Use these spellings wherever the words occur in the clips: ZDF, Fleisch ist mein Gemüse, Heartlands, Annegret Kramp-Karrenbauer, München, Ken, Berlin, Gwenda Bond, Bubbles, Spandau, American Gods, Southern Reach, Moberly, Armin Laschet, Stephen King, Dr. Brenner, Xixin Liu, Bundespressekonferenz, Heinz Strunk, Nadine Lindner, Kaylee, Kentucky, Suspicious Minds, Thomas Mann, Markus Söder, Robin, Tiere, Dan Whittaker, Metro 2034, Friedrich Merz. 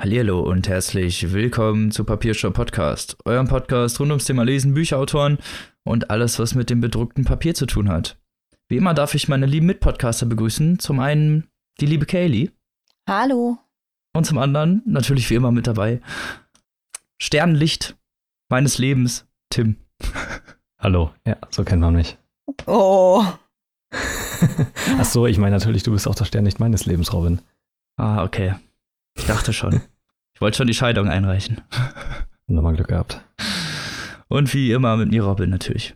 Hallihallo und herzlich willkommen zu Papiershow-Podcast, eurem Podcast rund ums Thema Lesen, Bücher, Autoren und alles, was mit dem bedruckten Papier zu tun hat. Wie immer darf ich meine lieben Mitpodcaster begrüßen, zum einen die liebe Kaylee. Hallo. Und zum anderen, natürlich wie immer mit dabei, Sternlicht meines Lebens, Tim. Hallo, ja, so kennt man mich. Oh. Ach so, ich meine natürlich, du bist auch das Sternlicht meines Lebens, Robin. Ah, okay. Ich dachte schon. Ich wollte schon die Scheidung einreichen. Nochmal Glück gehabt. Und wie immer mit mir, Robin, natürlich.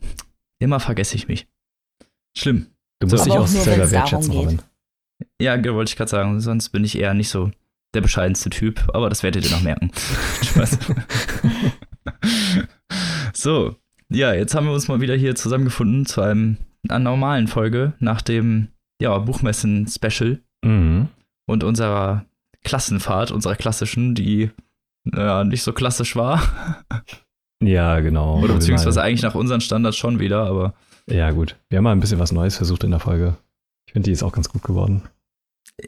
Immer vergesse ich mich. Schlimm. Du musst dich auch selber wertschätzen, Robin. Ja, wollte ich gerade sagen. Sonst bin ich eher nicht so der bescheidenste Typ. Aber das werdet ihr noch merken. Spaß. So. Ja, jetzt haben wir uns mal wieder hier zusammengefunden zu einer normalen Folge nach dem Buchmessen-Special. Mhm. Und unserer Klassenfahrt, unserer klassischen, die nicht so klassisch war. Ja, genau. Oder beziehungsweise eigentlich nach unseren Standards schon wieder, aber. Ja, gut. Wir haben mal ein bisschen was Neues versucht in der Folge. Ich finde, die ist auch ganz gut geworden.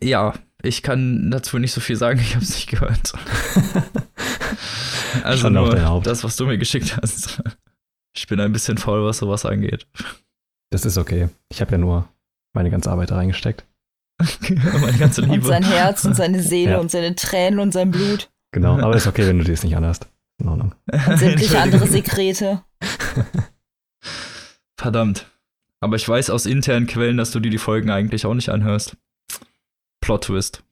Ja, ich kann dazu nicht so viel sagen, ich habe es nicht gehört. Also nur das, was du mir geschickt hast. Ich bin ein bisschen faul, was sowas angeht. Das ist okay. Ich habe ja nur meine ganze Arbeit da reingesteckt. Meine ganze Liebe. Und sein Herz und seine Seele und seine Tränen und sein Blut. Genau, aber ist okay, wenn du dir es nicht anhörst. In Ordnung. Und sämtliche andere Sekrete. Verdammt. Aber ich weiß aus internen Quellen, dass du dir die Folgen eigentlich auch nicht anhörst. Plot-Twist.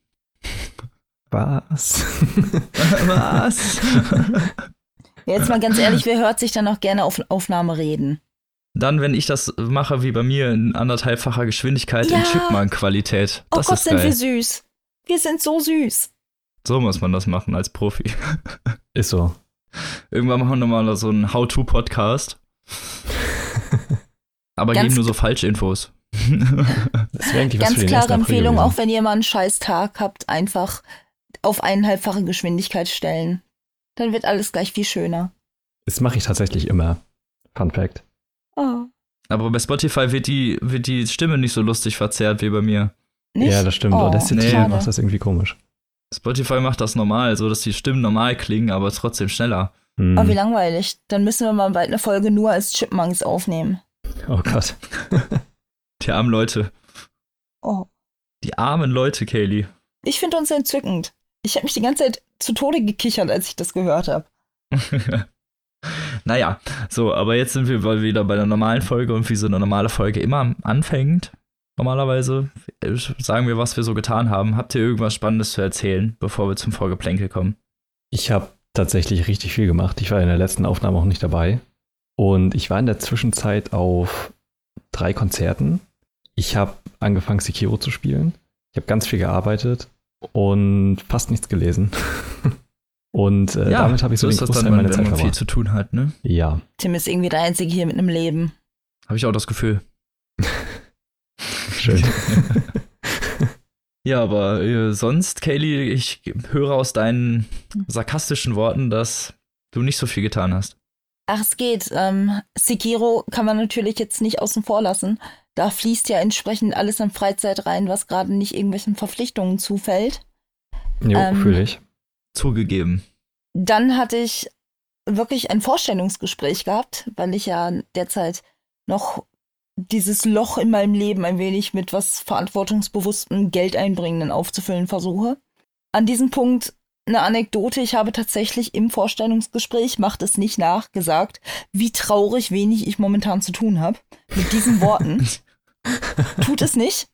Was? Was? Jetzt mal ganz ehrlich, wer hört sich dann auch gerne auf Aufnahme reden? Dann, wenn ich das mache, wie bei mir, in 1,5-facher Geschwindigkeit in Chipmann-Qualität. Oh Gott, sind wir süß. Wir sind so süß. So muss man das machen als Profi. Ist so. Irgendwann machen wir mal so einen How-To-Podcast. Aber geben nur so Falschinfos. Das wäre ganz was klare Empfehlung, auch wenn ihr mal einen scheiß Tag habt, einfach auf 1,5-fache Geschwindigkeit stellen. Dann wird alles gleich viel schöner. Das mache ich tatsächlich immer. Fun Fact. Oh. Aber bei Spotify wird die Stimme nicht so lustig verzerrt wie bei mir. Nicht? Ja, das stimmt. Oh, das macht das irgendwie komisch. Spotify macht das normal, so dass die Stimmen normal klingen, aber trotzdem schneller. Hm. Oh, wie langweilig. Dann müssen wir mal bald eine Folge nur als Chipmunks aufnehmen. Oh Gott. Die armen Leute. Oh. Die armen Leute, Kaylee. Ich finde uns entzückend. Ich habe mich die ganze Zeit zu Tode gekichert, als ich das gehört habe. Naja, so, aber jetzt sind wir wieder bei der normalen Folge und wie so eine normale Folge immer anfängt, normalerweise sagen wir, was wir so getan haben. Habt ihr irgendwas Spannendes zu erzählen, bevor wir zum Vorgeplänkel kommen? Ich habe tatsächlich richtig viel gemacht. Ich war in der letzten Aufnahme auch nicht dabei und ich war in der Zwischenzeit auf 3 Konzerten. Ich habe angefangen, Sekiro zu spielen. Ich habe ganz viel gearbeitet und fast nichts gelesen. Und damit habe ich so den Großteil meiner Zeit verbracht. Viel zu tun hat, ne? Ja. Tim ist irgendwie der Einzige hier mit einem Leben. Habe ich auch das Gefühl. Schön. Ja, aber sonst, Kaylee, ich höre aus deinen sarkastischen Worten, dass du nicht so viel getan hast. Ach, es geht. Sekiro kann man natürlich jetzt nicht außen vor lassen. Da fließt ja entsprechend alles an Freizeit rein, was gerade nicht irgendwelchen Verpflichtungen zufällt. Jo, fühle ich. Zugegeben. Dann hatte ich wirklich ein Vorstellungsgespräch gehabt, weil ich ja derzeit noch dieses Loch in meinem Leben ein wenig mit was verantwortungsbewusstem Geldeinbringenden aufzufüllen versuche. An diesem Punkt eine Anekdote. Ich habe tatsächlich im Vorstellungsgespräch, macht es nicht nach, gesagt, wie traurig wenig ich momentan zu tun habe. Mit diesen Worten. Tut es nicht.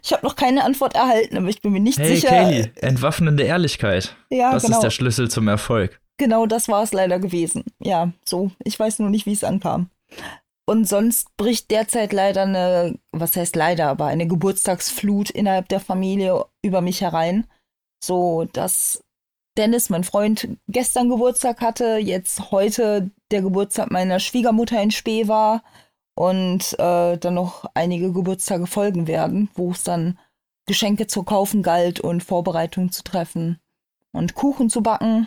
Ich habe noch keine Antwort erhalten, aber ich bin mir nicht sicher. Kaylee, entwaffnende Ehrlichkeit. Ja, das ist der Schlüssel zum Erfolg. Genau, das war es leider gewesen. Ja, so. Ich weiß nur nicht, wie es ankam. Und sonst bricht derzeit leider eine Geburtstagsflut innerhalb der Familie über mich herein. So, dass Dennis, mein Freund, gestern Geburtstag hatte, jetzt heute der Geburtstag meiner Schwiegermutter in Spee war. Und dann noch einige Geburtstage folgen werden, wo es dann Geschenke zu kaufen galt und Vorbereitungen zu treffen und Kuchen zu backen.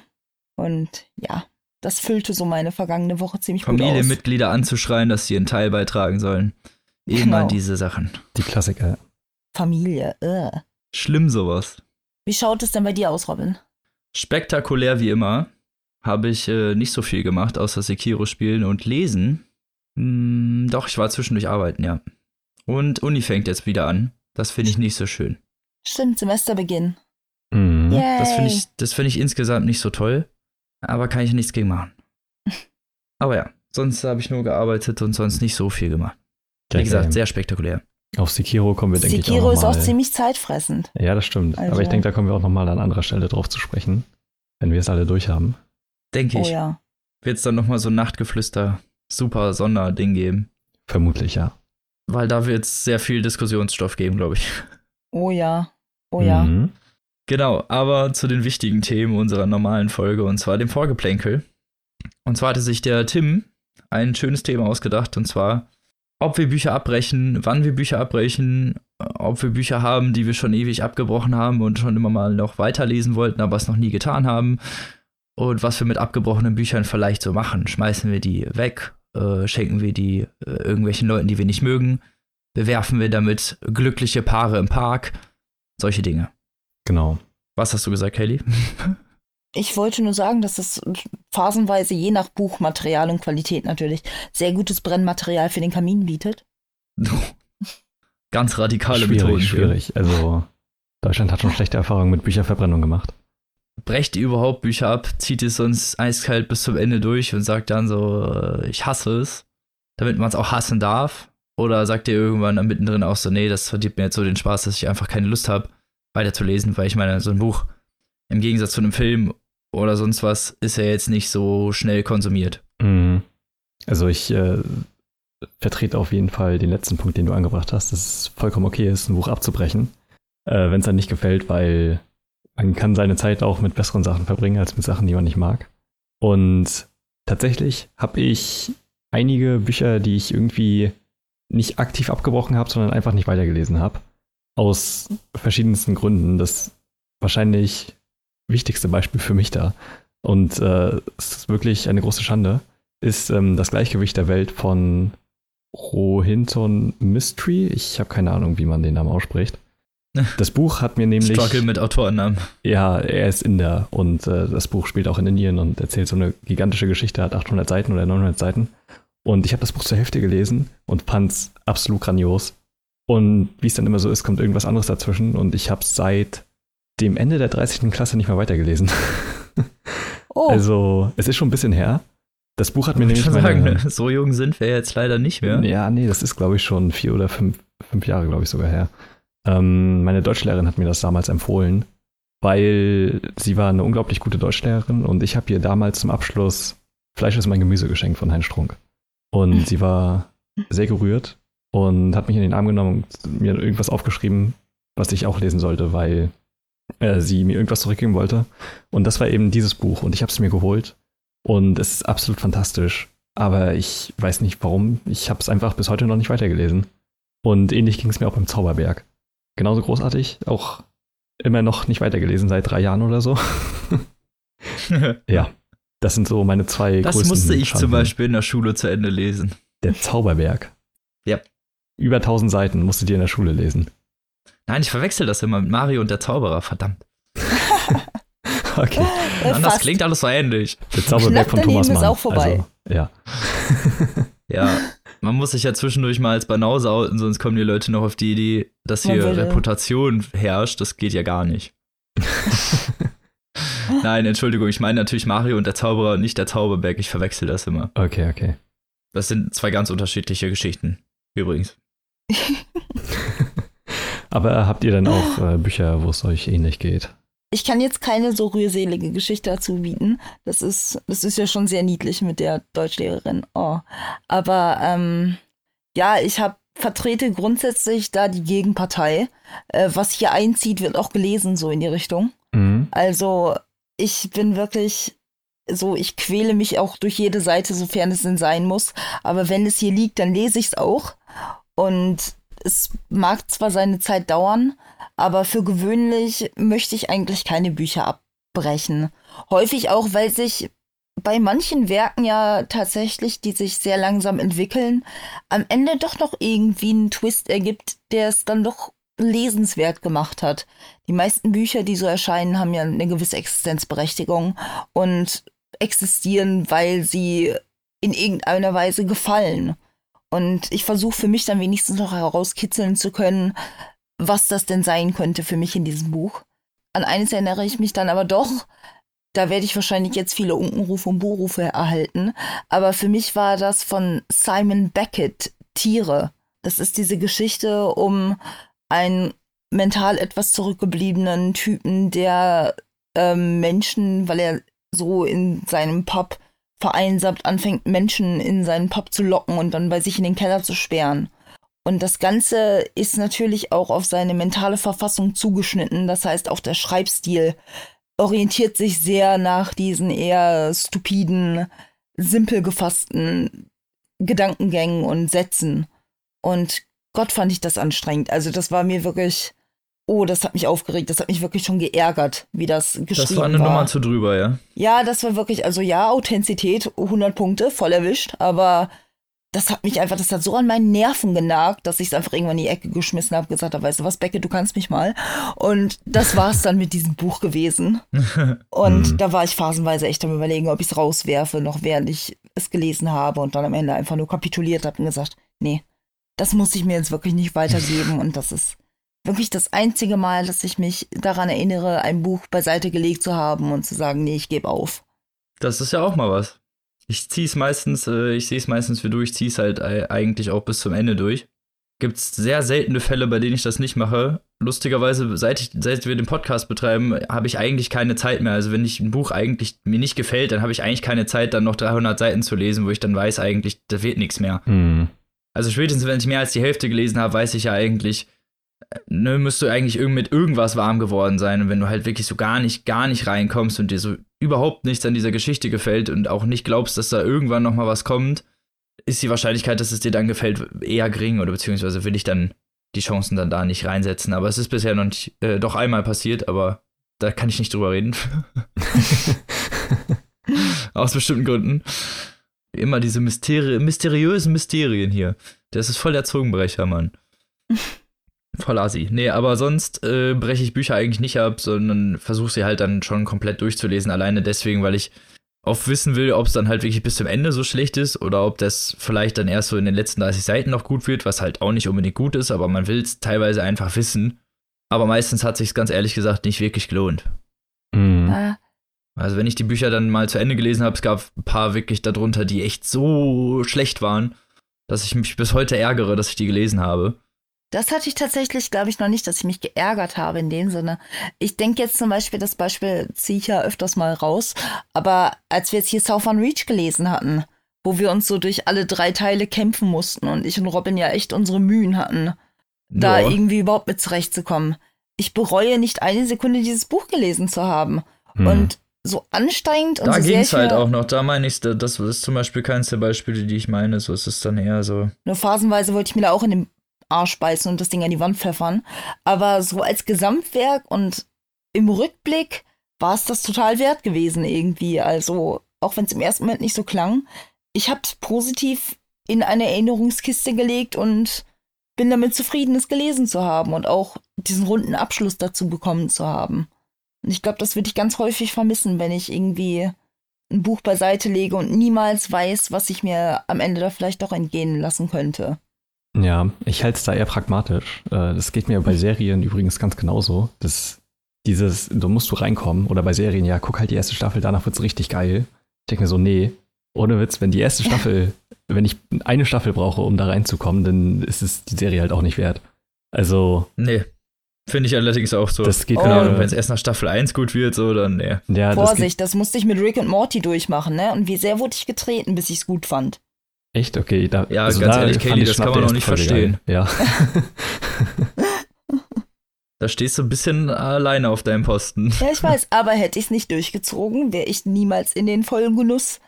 Und ja, das füllte so meine vergangene Woche ziemlich gut aus. Familienmitglieder anzuschreien, dass sie einen Teil beitragen sollen. Immer diese Sachen. Die Klassiker. Familie. Schlimm sowas. Wie schaut es denn bei dir aus, Robin? Spektakulär wie immer habe ich nicht so viel gemacht, außer Sekiro spielen und lesen. Doch, ich war zwischendurch arbeiten, ja. Und Uni fängt jetzt wieder an. Das finde ich nicht so schön. Stimmt, Semesterbeginn. Mhm. Das finde ich insgesamt nicht so toll, aber kann ich nichts gegen machen. Aber ja, sonst habe ich nur gearbeitet und sonst nicht so viel gemacht. Wie gesagt, sehr spektakulär. Auf Sekiro kommen wir, denke ich, auch nochmal. Sekiro ist auch ziemlich zeitfressend. Ja, das stimmt. Also. Aber ich denke, da kommen wir auch nochmal an anderer Stelle drauf zu sprechen, wenn wir es alle durch haben. Denke ich. Oh ja. Wird es dann nochmal so ein Nachtgeflüster-Super-Sonder-Ding geben? Vermutlich, ja. Weil da wird es sehr viel Diskussionsstoff geben, glaube ich. Oh ja, oh ja. Mhm. Genau, aber zu den wichtigen Themen unserer normalen Folge, und zwar dem Vorgeplänkel. Und zwar hatte sich der Tim ein schönes Thema ausgedacht, und zwar, ob wir Bücher abbrechen, wann wir Bücher abbrechen, ob wir Bücher haben, die wir schon ewig abgebrochen haben und schon immer mal noch weiterlesen wollten, aber es noch nie getan haben, und was wir mit abgebrochenen Büchern vielleicht so machen. Schmeißen wir die weg, schenken wir die irgendwelchen Leuten, die wir nicht mögen, bewerfen wir damit glückliche Paare im Park, solche Dinge. Genau. Was hast du gesagt, Kaylee? Ich wollte nur sagen, dass es phasenweise je nach Buchmaterial und Qualität natürlich sehr gutes Brennmaterial für den Kamin bietet. Ganz radikale Methoden. Schwierig. Also Deutschland hat schon schlechte Erfahrungen mit Bücherverbrennung gemacht. Brecht ihr überhaupt Bücher ab, zieht es sonst eiskalt bis zum Ende durch und sagt dann so, ich hasse es, damit man es auch hassen darf? Oder sagt ihr irgendwann mittendrin auch so, nee, das verdient mir jetzt so den Spaß, dass ich einfach keine Lust habe, weiterzulesen, weil ich meine, so ein Buch im Gegensatz zu einem Film oder sonst was ist ja jetzt nicht so schnell konsumiert. Also ich vertrete auf jeden Fall den letzten Punkt, den du angebracht hast, dass es vollkommen okay ist, ein Buch abzubrechen, wenn es einem nicht gefällt, weil man kann seine Zeit auch mit besseren Sachen verbringen, als mit Sachen, die man nicht mag. Und tatsächlich habe ich einige Bücher, die ich irgendwie nicht aktiv abgebrochen habe, sondern einfach nicht weitergelesen habe, aus verschiedensten Gründen. Das wahrscheinlich wichtigste Beispiel für mich da, und es ist wirklich eine große Schande, ist Das Gleichgewicht der Welt von Rohinton Mystery. Ich habe keine Ahnung, wie man den Namen ausspricht. Das Buch hat mir nämlich... Struggle mit Autorennamen. Ja, er ist Inder, und das Buch spielt auch in Indien und erzählt so eine gigantische Geschichte, hat 800 Seiten oder 900 Seiten. Und ich habe das Buch zur Hälfte gelesen und fand es absolut grandios. Und wie es dann immer so ist, kommt irgendwas anderes dazwischen, und ich habe es seit dem Ende der 30. Klasse nicht mehr weitergelesen. Oh. Also, es ist schon ein bisschen her. Das Buch hat mir nämlich... Sagen, so jung sind wir jetzt leider nicht mehr. Ja, nee, das ist, glaube ich, schon 4 oder 5 Jahre, glaube ich, sogar her. Meine Deutschlehrerin hat mir das damals empfohlen, weil sie war eine unglaublich gute Deutschlehrerin, und ich habe ihr damals zum Abschluss Fleisch ist mein Gemüse geschenkt von Heinz Strunk. Und sie war sehr gerührt und hat mich in den Arm genommen und mir irgendwas aufgeschrieben, was ich auch lesen sollte, weil sie mir irgendwas zurückgeben wollte. Und das war eben dieses Buch, und ich habe es mir geholt, und es ist absolut fantastisch. Aber ich weiß nicht warum, ich habe es einfach bis heute noch nicht weitergelesen. Und ähnlich ging es mir auch beim Zauberberg. Genauso großartig, auch immer noch nicht weitergelesen, seit 3 Jahren oder so. Ja, das sind so meine 2 größten... Das musste ich zum Beispiel in der Schule zu Ende lesen. Der Zauberberg. Ja. Über 1000 Seiten musstet ihr in der Schule lesen. Nein, ich verwechsel das immer mit Mario und der Zauberer, verdammt. Okay. Anders klingt alles so ähnlich. Der Zauberberg von Thomas Mann. Ist auch vorbei. Also, ja. Ja, man muss sich ja zwischendurch mal als Banause outen, sonst kommen die Leute noch auf die Idee, dass hier Reputation herrscht. Das geht ja gar nicht. Nein, Entschuldigung, ich meine natürlich Mario und der Zauberer und nicht der Zauberberg. Ich verwechsel das immer. Okay, okay. Das sind 2 ganz unterschiedliche Geschichten, übrigens. Aber habt ihr dann auch Bücher, wo es euch ähnlich geht? Ich kann jetzt keine so rührselige Geschichte dazu bieten. Das ist ja schon sehr niedlich mit der Deutschlehrerin. Oh. Aber ja, ich vertrete grundsätzlich da die Gegenpartei. Was hier einzieht, wird auch gelesen, so in die Richtung. Mhm. Also ich bin wirklich so, ich quäle mich auch durch jede Seite, sofern es denn sein muss. Aber wenn es hier liegt, dann lese ich es auch. Und es mag zwar seine Zeit dauern, aber für gewöhnlich möchte ich eigentlich keine Bücher abbrechen. Häufig auch, weil sich bei manchen Werken ja tatsächlich, die sich sehr langsam entwickeln, am Ende doch noch irgendwie einen Twist ergibt, der es dann doch lesenswert gemacht hat. Die meisten Bücher, die so erscheinen, haben ja eine gewisse Existenzberechtigung und existieren, weil sie in irgendeiner Weise gefallen. Und ich versuche für mich dann wenigstens noch herauskitzeln zu können, was das denn sein könnte für mich in diesem Buch. An eines erinnere ich mich dann aber doch, da werde ich wahrscheinlich jetzt viele Unkenrufe und Buhrufe erhalten, aber für mich war das von Simon Beckett, Tiere. Das ist diese Geschichte um einen mental etwas zurückgebliebenen Typen, der Menschen, weil er so in seinem Pub vereinsamt anfängt, Menschen in seinen Pub zu locken und dann bei sich in den Keller zu sperren. Und das Ganze ist natürlich auch auf seine mentale Verfassung zugeschnitten. Das heißt, auch der Schreibstil orientiert sich sehr nach diesen eher stupiden, simpel gefassten Gedankengängen und Sätzen. Und Gott, fand ich das anstrengend. Also das war mir wirklich, das hat mich aufgeregt. Das hat mich wirklich schon geärgert, wie das geschrieben war. Das war eine Nummer zu drüber, ja? Ja, das war wirklich, also ja, Authentizität, 100 Punkte, voll erwischt. Aber das hat mich einfach, das hat so an meinen Nerven genagt, dass ich es einfach irgendwann in die Ecke geschmissen habe, gesagt habe, weißt du was, Becke, du kannst mich mal. Und das war es dann mit diesem Buch gewesen. Und da war ich phasenweise echt am Überlegen, ob ich es rauswerfe, noch während ich es gelesen habe und dann am Ende einfach nur kapituliert habe und gesagt, nee, das muss ich mir jetzt wirklich nicht weitergeben. Und das ist wirklich das einzige Mal, dass ich mich daran erinnere, ein Buch beiseite gelegt zu haben und zu sagen, nee, ich gebe auf. Das ist ja auch mal was. Ich sehe es meistens für durch, ziehe es halt eigentlich auch bis zum Ende durch. Gibt es sehr seltene Fälle, bei denen ich das nicht mache. Lustigerweise, seit wir den Podcast betreiben, habe ich eigentlich keine Zeit mehr. Also wenn ich ein Buch eigentlich mir nicht gefällt, dann habe ich eigentlich keine Zeit, dann noch 300 Seiten zu lesen, wo ich dann weiß eigentlich, da wird nichts mehr. Mhm. Also spätestens, wenn ich mehr als die Hälfte gelesen habe, weiß ich ja eigentlich, ne, müsst du eigentlich mit irgendwas warm geworden sein. Und wenn du halt wirklich so gar nicht reinkommst und dir so überhaupt nichts an dieser Geschichte gefällt und auch nicht glaubst, dass da irgendwann noch mal was kommt, ist die Wahrscheinlichkeit, dass es dir dann gefällt, eher gering, oder beziehungsweise will ich dann die Chancen dann da nicht reinsetzen. Aber es ist bisher noch nicht, doch einmal passiert, aber da kann ich nicht drüber reden. Aus bestimmten Gründen. Immer diese mysteriösen Mysterien hier. Das ist voll der Zungenbrecher, Mann. Voll Asi. Nee, aber sonst breche ich Bücher eigentlich nicht ab, sondern versuche sie halt dann schon komplett durchzulesen. Alleine deswegen, weil ich oft wissen will, ob es dann halt wirklich bis zum Ende so schlecht ist oder ob das vielleicht dann erst so in den letzten 30 Seiten noch gut wird, was halt auch nicht unbedingt gut ist, aber man will es teilweise einfach wissen. Aber meistens hat sich's ganz ehrlich gesagt nicht wirklich gelohnt. Mhm. Also wenn ich die Bücher dann mal zu Ende gelesen habe, es gab ein paar wirklich darunter, die echt so schlecht waren, dass ich mich bis heute ärgere, dass ich die gelesen habe. Das hatte ich tatsächlich, glaube ich, noch nicht, dass ich mich geärgert habe in dem Sinne. Ich denke jetzt zum Beispiel, das Beispiel ziehe ich ja öfters mal raus, aber als wir jetzt hier Southern Reach gelesen hatten, wo wir uns so durch alle 3 Teile kämpfen mussten und ich und Robin ja echt unsere Mühen hatten, da irgendwie überhaupt mit zurechtzukommen. Ich bereue nicht eine Sekunde, dieses Buch gelesen zu haben. Hm. Und so ansteigend und da so sehr... Da ging's halt auch noch, da meine ich, das ist zum Beispiel keins der Beispiele, die ich meine, so ist es dann eher so. Nur phasenweise wollte ich mir da auch in dem Arsch beißen und das Ding an die Wand pfeffern. Aber so als Gesamtwerk und im Rückblick war es das total wert gewesen irgendwie. Also, auch wenn es im ersten Moment nicht so klang, ich habe es positiv in eine Erinnerungskiste gelegt und bin damit zufrieden, es gelesen zu haben und auch diesen runden Abschluss dazu bekommen zu haben. Und ich glaube, das würde ich ganz häufig vermissen, wenn ich irgendwie ein Buch beiseite lege und niemals weiß, was ich mir am Ende da vielleicht doch entgehen lassen könnte. Ja, ich halte es da eher pragmatisch. Das geht mir bei Serien übrigens ganz genauso. Du musst du reinkommen. Oder bei Serien, ja, guck halt die erste Staffel, danach wird's richtig geil. Ich denke mir so, nee, ohne Witz, wenn ich eine Staffel brauche, um da reinzukommen, dann ist es die Serie halt auch nicht wert. Also. Nee, finde ich allerdings auch so. Das geht genau. Wenn es erst nach Staffel 1 gut wird, so, dann nee. Ja, Vorsicht, das musste ich mit Rick and Morty durchmachen, ne? Und wie sehr wurde ich getreten, bis ich's gut fand. Echt? Okay. Ganz ehrlich, Kaylee, das kann man noch nicht verstehen. Ja. Da stehst du ein bisschen alleine auf deinem Posten. Ja, ich weiß, aber hätte ich es nicht durchgezogen, wäre ich niemals in den vollen Genuss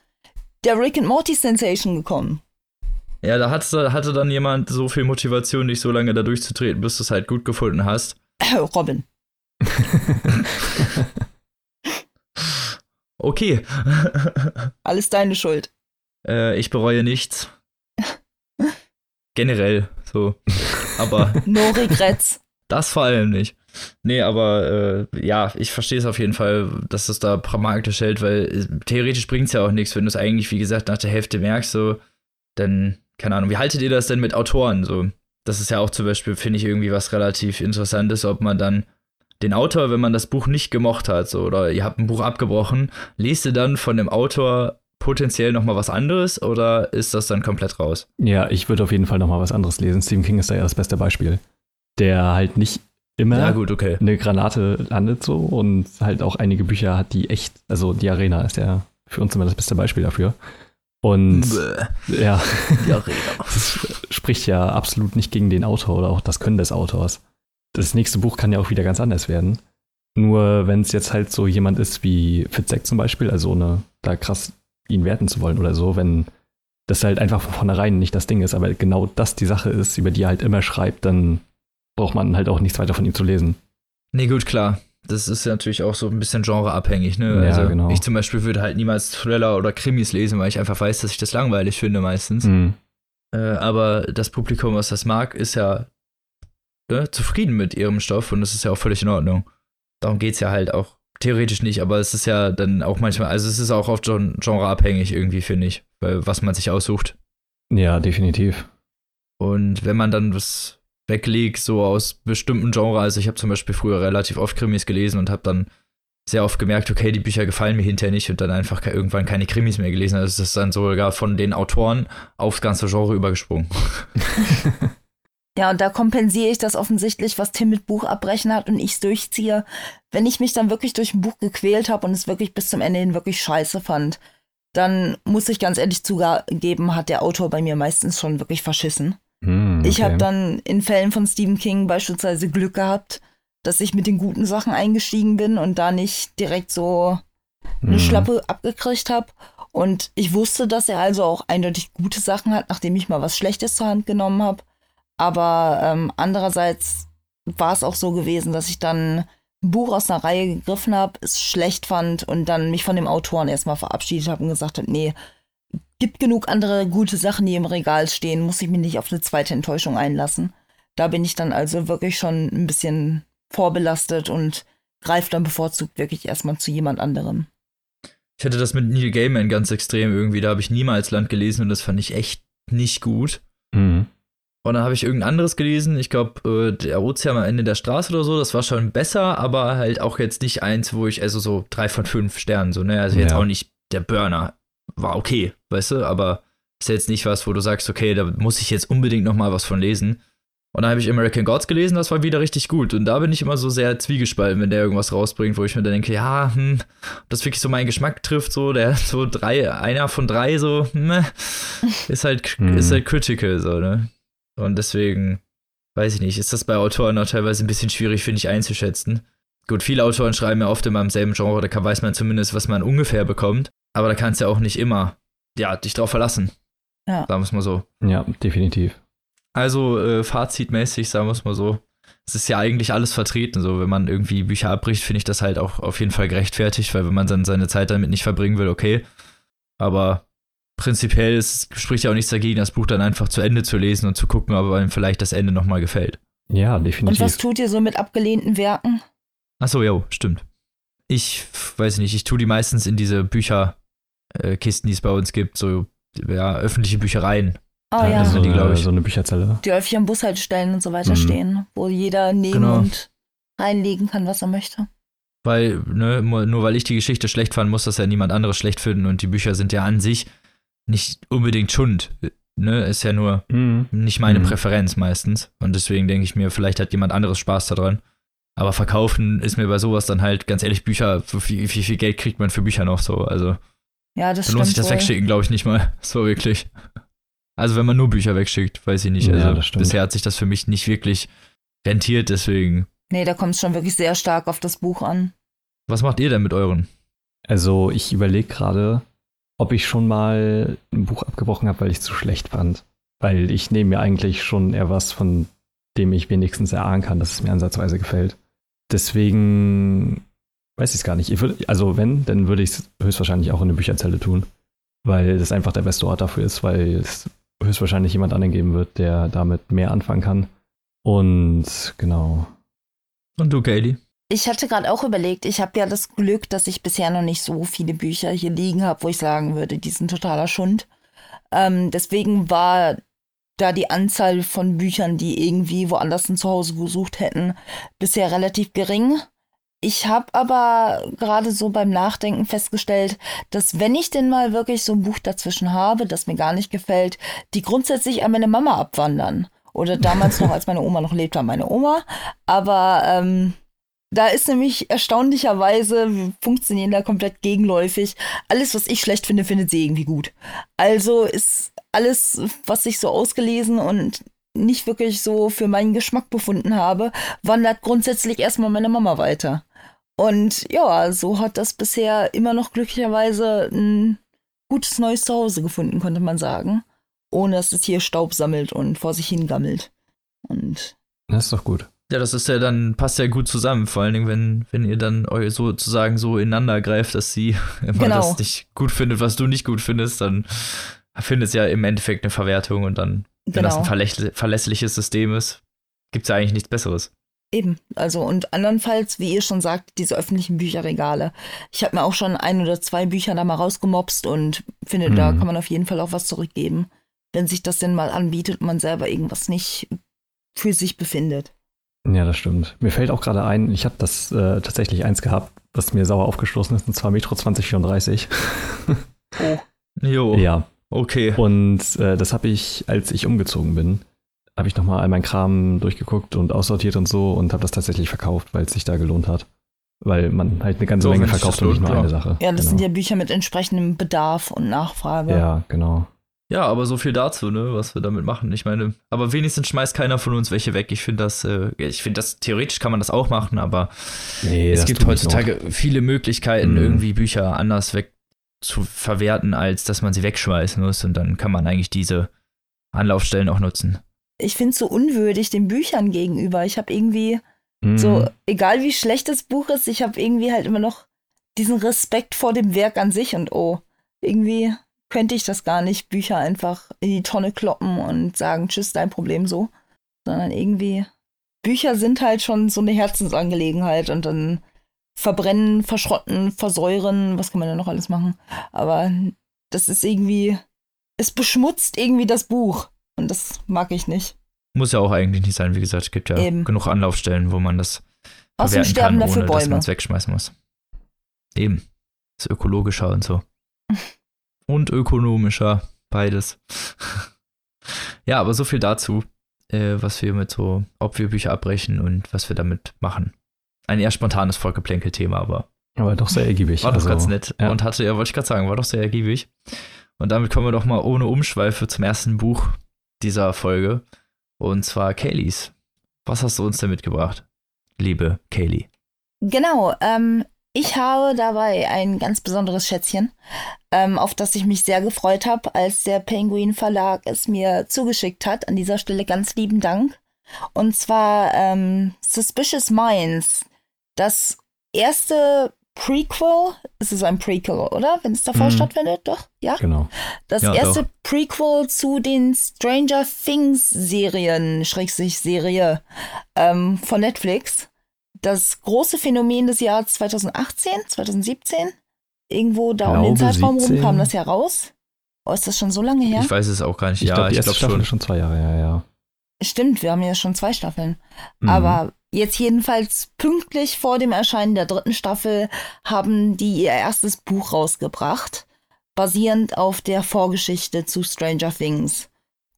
der Rick and Morty Sensation gekommen. Ja, da hatte dann jemand so viel Motivation, dich so lange da durchzutreten, bis du es halt gut gefunden hast. Robin. Okay. Alles deine Schuld. Ich bereue nichts. Generell, so. Aber. No regrets. Das vor allem nicht. Nee, aber ja, ich verstehe es auf jeden Fall, dass das da pragmatisch hält, weil theoretisch bringt es ja auch nichts, wenn du es eigentlich, wie gesagt, nach der Hälfte merkst, so, dann, keine Ahnung, wie haltet ihr das denn mit Autoren, so? Das ist ja auch zum Beispiel, finde ich, irgendwie was relativ Interessantes, ob man dann den Autor, wenn man das Buch nicht gemocht hat, so, oder ihr habt ein Buch abgebrochen, lest ihr dann von dem Autor potenziell nochmal was anderes, oder ist das dann komplett raus? Ja, ich würde auf jeden Fall nochmal was anderes lesen. Stephen King ist da ja das beste Beispiel. Der halt nicht immer eine Granate landet so und halt auch einige Bücher hat, die echt, also Die Arena ist ja für uns immer das beste Beispiel dafür. Und ja, Die Arena. Das spricht ja absolut nicht gegen den Autor oder auch das Können des Autors. Das nächste Buch kann ja auch wieder ganz anders werden. Nur wenn es jetzt halt so jemand ist wie Fitzek zum Beispiel, also ohne da krass ihn werten zu wollen oder so, wenn das halt einfach von vornherein nicht das Ding ist, aber genau das die Sache ist, über die er halt immer schreibt, dann braucht man halt auch nichts weiter von ihm zu lesen. Nee, gut, klar. Das ist ja natürlich auch so ein bisschen genreabhängig, ne? Ja, also genau. Ich zum Beispiel würde halt niemals Thriller oder Krimis lesen, weil ich einfach weiß, dass ich das langweilig finde meistens. Mhm. Aber das Publikum, was das mag, ist ja, ne, zufrieden mit ihrem Stoff und das ist ja auch völlig in Ordnung. Darum geht's ja halt auch theoretisch nicht, aber es ist ja dann auch manchmal, also es ist auch oft genreabhängig irgendwie, finde ich, weil was man sich aussucht. Ja, definitiv. Und wenn man dann was weglege, so aus bestimmten Genres. Also ich habe zum Beispiel früher relativ oft Krimis gelesen und habe dann sehr oft gemerkt, okay, die Bücher gefallen mir hinterher nicht und dann einfach irgendwann keine Krimis mehr gelesen. Also das ist dann sogar von den Autoren aufs ganze Genre übergesprungen. Ja, und da kompensiere ich das offensichtlich, was Tim mit Buchabbrechen hat und ich es durchziehe, wenn ich mich dann wirklich durch ein Buch gequält habe und es wirklich bis zum Ende hin wirklich scheiße fand, dann muss ich ganz ehrlich zugeben, hat der Autor bei mir meistens schon wirklich verschissen. Okay. Ich habe dann in Fällen von Stephen King beispielsweise Glück gehabt, dass ich mit den guten Sachen eingestiegen bin und da nicht direkt so eine Schlappe abgekriegt habe. Und ich wusste, dass er also auch eindeutig gute Sachen hat, nachdem ich mal was Schlechtes zur Hand genommen habe. Aber andererseits war es auch so gewesen, dass ich dann ein Buch aus einer Reihe gegriffen habe, es schlecht fand und dann mich von dem Autoren erstmal verabschiedet habe und gesagt habe, nee, gibt genug andere gute Sachen, die im Regal stehen, muss ich mich nicht auf eine zweite Enttäuschung einlassen. Da bin ich dann also wirklich schon ein bisschen vorbelastet und greife dann bevorzugt wirklich erstmal zu jemand anderem. Ich hatte das mit Neil Gaiman ganz extrem irgendwie, da habe ich Niemals Land gelesen und das fand ich echt nicht gut. Mhm. Und dann habe ich irgendein anderes gelesen, ich glaube, Der Ozean am Ende der Straße oder so, das war schon besser, aber halt auch jetzt nicht eins, wo ich, also so 3 von 5 Sternen, so, ne, also jetzt auch nicht der Burner. War okay, weißt du, aber ist jetzt nicht was, wo du sagst, okay, da muss ich jetzt unbedingt nochmal was von lesen. Und dann habe ich American Gods gelesen, das war wieder richtig gut. Und da bin ich immer so sehr zwiegespalten, wenn der irgendwas rausbringt, wo ich mir dann denke, ja, das wirklich so meinen Geschmack trifft, so, der so 3, einer von 3, so, ist halt critical, so, ne. Und deswegen, weiß ich nicht, ist das bei Autoren auch teilweise ein bisschen schwierig, finde ich, einzuschätzen. Gut, viele Autoren schreiben ja oft immer im selben Genre, da weiß man zumindest, was man ungefähr bekommt. Aber da kannst du ja auch nicht immer, ja, dich drauf verlassen. Ja. Sagen wir es mal so. Ja, definitiv. Also fazitmäßig, sagen wir es mal so, es ist ja eigentlich alles vertreten. So, wenn man irgendwie Bücher abbricht, finde ich das halt auch auf jeden Fall gerechtfertigt, weil wenn man dann seine Zeit damit nicht verbringen will, okay. Aber prinzipiell spricht ja auch nichts dagegen, das Buch dann einfach zu Ende zu lesen und zu gucken, ob einem vielleicht das Ende nochmal gefällt. Ja, definitiv. Und was tut ihr so mit abgelehnten Werken? Achso, ja, stimmt. Ich weiß nicht, ich tue die meistens in diese Bücherkisten, die es bei uns gibt, so, ja, öffentliche Büchereien. Oh ja. Also die, glaube ich, so eine Bücherzelle. Die häufig an Bushaltestellen und so weiter stehen, wo jeder nehmen und reinlegen kann, was er möchte. Weil, ne, nur weil ich die Geschichte schlecht fand, muss das ja niemand anderes schlecht finden und die Bücher sind ja an sich nicht unbedingt Schund, ne, ist ja nur nicht meine Präferenz meistens und deswegen denke ich mir, vielleicht hat jemand anderes Spaß daran. Aber verkaufen ist mir bei sowas dann halt, ganz ehrlich, Bücher, wie viel Geld kriegt man für Bücher noch so, also. Ja, das stimmt. Dann muss ich das wegschicken, glaube ich, nicht mal, so wirklich. Also wenn man nur Bücher wegschickt, weiß ich nicht, also ja, bisher hat sich das für mich nicht wirklich rentiert, deswegen. Nee, da kommt es schon wirklich sehr stark auf das Buch an. Was macht ihr denn mit euren? Also ich überlege gerade, ob ich schon mal ein Buch abgebrochen habe, weil ich es zu schlecht fand. Weil ich nehme mir eigentlich schon eher was, von dem ich wenigstens erahnen kann, dass es mir ansatzweise gefällt. Deswegen weiß ich es gar nicht. Also wenn, dann würde ich es höchstwahrscheinlich auch in eine Bücherzelle tun, weil das einfach der beste Ort dafür ist, weil es höchstwahrscheinlich jemand anderen geben wird, der damit mehr anfangen kann. Und genau, Und du, Kaylee? Ich hatte gerade auch überlegt, ich habe ja das Glück, dass ich bisher noch nicht so viele Bücher hier liegen habe, wo ich sagen würde, die sind totaler Schund. Deswegen war da die Anzahl von Büchern, die irgendwie woanders ein Zuhause gesucht hätten, bisher relativ gering. Ich habe aber gerade so beim Nachdenken festgestellt, dass wenn ich denn mal wirklich so ein Buch dazwischen habe, das mir gar nicht gefällt, die grundsätzlich an meine Mama abwandern. Oder damals noch, als meine Oma noch lebte, an meine Oma. Aber da ist nämlich erstaunlicherweise, funktionieren da komplett gegenläufig. Alles, was ich schlecht finde, findet sie irgendwie gut. Also ist alles, was ich so ausgelesen und nicht wirklich so für meinen Geschmack befunden habe, wandert grundsätzlich erstmal meine Mama weiter. Und ja, so hat das bisher immer noch glücklicherweise ein gutes neues Zuhause gefunden, könnte man sagen. Ohne, dass es hier Staub sammelt und vor sich hingammelt. Und das ist doch gut. Ja, das ist ja dann, passt ja gut zusammen, vor allen Dingen, wenn ihr dann sozusagen so ineinander greift, dass sie immer das nicht gut findet, was du nicht gut findest, dann findet es ja im Endeffekt eine Verwertung und dann, wenn das ein verlässliches System ist, gibt's ja eigentlich nichts Besseres. Eben, also und andernfalls, wie ihr schon sagt, diese öffentlichen Bücherregale. Ich habe mir auch schon 1 oder 2 Bücher da mal rausgemopst und finde, da kann man auf jeden Fall auch was zurückgeben, wenn sich das denn mal anbietet und man selber irgendwas nicht für sich befindet. Ja, das stimmt. Mir fällt auch gerade ein, ich habe das tatsächlich eins gehabt, was mir sauer aufgestoßen ist, und zwar Metro 2034. Oh. Jo. Ja. Okay. Und das habe ich, als ich umgezogen bin, habe ich nochmal all meinen Kram durchgeguckt und aussortiert und so und habe das tatsächlich verkauft, weil es sich da gelohnt hat. Weil man halt eine ganze Menge verkauft und nicht nur eine Sache. Ja, das sind ja Bücher mit entsprechendem Bedarf und Nachfrage. Ja, genau. Ja, aber so viel dazu, ne, was wir damit machen. Ich meine, aber wenigstens schmeißt keiner von uns welche weg. Ich finde das, theoretisch kann man das auch machen, aber es gibt heutzutage viele Möglichkeiten, irgendwie Bücher anders zu verwerten, als dass man sie wegschmeißen muss. Und dann kann man eigentlich diese Anlaufstellen auch nutzen. Ich finde es so unwürdig den Büchern gegenüber. Ich habe irgendwie so, egal wie schlecht das Buch ist, ich habe irgendwie halt immer noch diesen Respekt vor dem Werk an sich und irgendwie könnte ich das gar nicht, Bücher einfach in die Tonne kloppen und sagen, tschüss, dein Problem so. Sondern irgendwie, Bücher sind halt schon so eine Herzensangelegenheit und dann verbrennen, verschrotten, versäuren, was kann man denn noch alles machen? Aber das ist irgendwie, es beschmutzt irgendwie das Buch und das mag ich nicht. Muss ja auch eigentlich nicht sein, wie gesagt, es gibt ja genug Anlaufstellen, wo man das verwerten kann, ohne dass man es wegschmeißen muss. Eben, das ist ökologischer und so. Und ökonomischer, beides. Ja, aber so viel dazu, was wir mit so, ob wir Bücher abbrechen und was wir damit machen. Ein eher spontanes Vollgeplänkel-Thema, aber doch sehr ergiebig. War doch ganz nett. Ja. Und wollte ich gerade sagen, war doch sehr ergiebig. Und damit kommen wir doch mal ohne Umschweife zum ersten Buch dieser Folge. Und zwar Kaylees. Was hast du uns denn mitgebracht, liebe Kaylee? Genau, ich habe dabei ein ganz besonderes Schätzchen, auf das ich mich sehr gefreut habe, als der Penguin Verlag es mir zugeschickt hat. An dieser Stelle ganz lieben Dank. Und zwar Suspicious Minds. Das erste Prequel, es ist ein Prequel, oder? Wenn es davor stattfindet, doch? Ja? Genau. Das erste Prequel zu den Stranger Things Serie von Netflix. Das große Phänomen des Jahres 2018, 2017, irgendwo da um den Zeitraum 17. rum kam das ja raus. Oh, ist das schon so lange her? Ich weiß es auch gar nicht. Ich glaube, die erste Staffel ist schon 2 Jahre her, ja. Stimmt, wir haben ja schon 2 Staffeln. Mhm. Aber jetzt jedenfalls pünktlich vor dem Erscheinen der 3. Staffel haben die ihr erstes Buch rausgebracht, basierend auf der Vorgeschichte zu Stranger Things.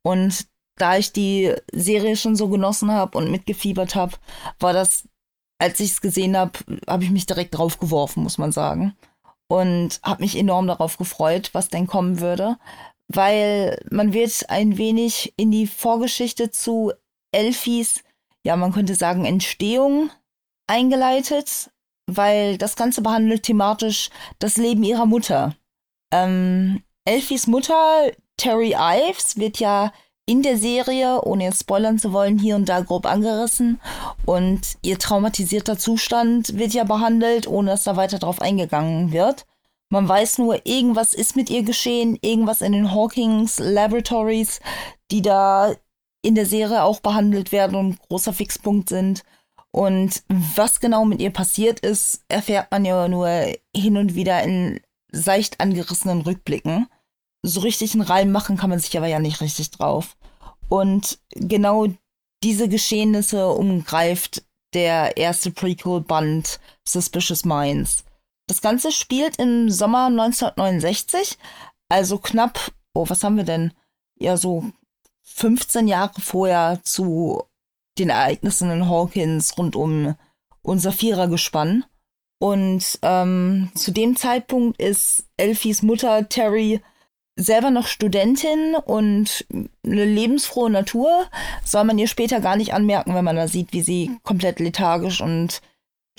Und da ich die Serie schon so genossen habe und mitgefiebert habe, war das, als ich es gesehen habe, habe ich mich direkt draufgeworfen, muss man sagen. Und habe mich enorm darauf gefreut, was denn kommen würde. Weil man wird ein wenig in die Vorgeschichte zu Elfies, ja, man könnte sagen Entstehung, eingeleitet. Weil das Ganze behandelt thematisch das Leben ihrer Mutter. Elfies Mutter, Terry Ives, wird ja in der Serie, ohne jetzt spoilern zu wollen, hier und da grob angerissen. Und ihr traumatisierter Zustand wird ja behandelt, ohne dass da weiter drauf eingegangen wird. Man weiß nur, irgendwas ist mit ihr geschehen, irgendwas in den Hawkins Laboratories, die da in der Serie auch behandelt werden und ein großer Fixpunkt sind. Und was genau mit ihr passiert ist, erfährt man ja nur hin und wieder in seicht angerissenen Rückblicken. So richtig einen Reim machen kann man sich aber ja nicht richtig drauf. Und genau diese Geschehnisse umgreift der erste Prequel-Band Suspicious Minds. Das Ganze spielt im Sommer 1969, also knapp, so 15 Jahre vorher zu den Ereignissen in Hawkins rund um unser Vierergespann. Und zu dem Zeitpunkt ist Elfies Mutter Terry selber noch Studentin und eine lebensfrohe Natur, soll man ihr später gar nicht anmerken, wenn man da sieht, wie sie komplett lethargisch und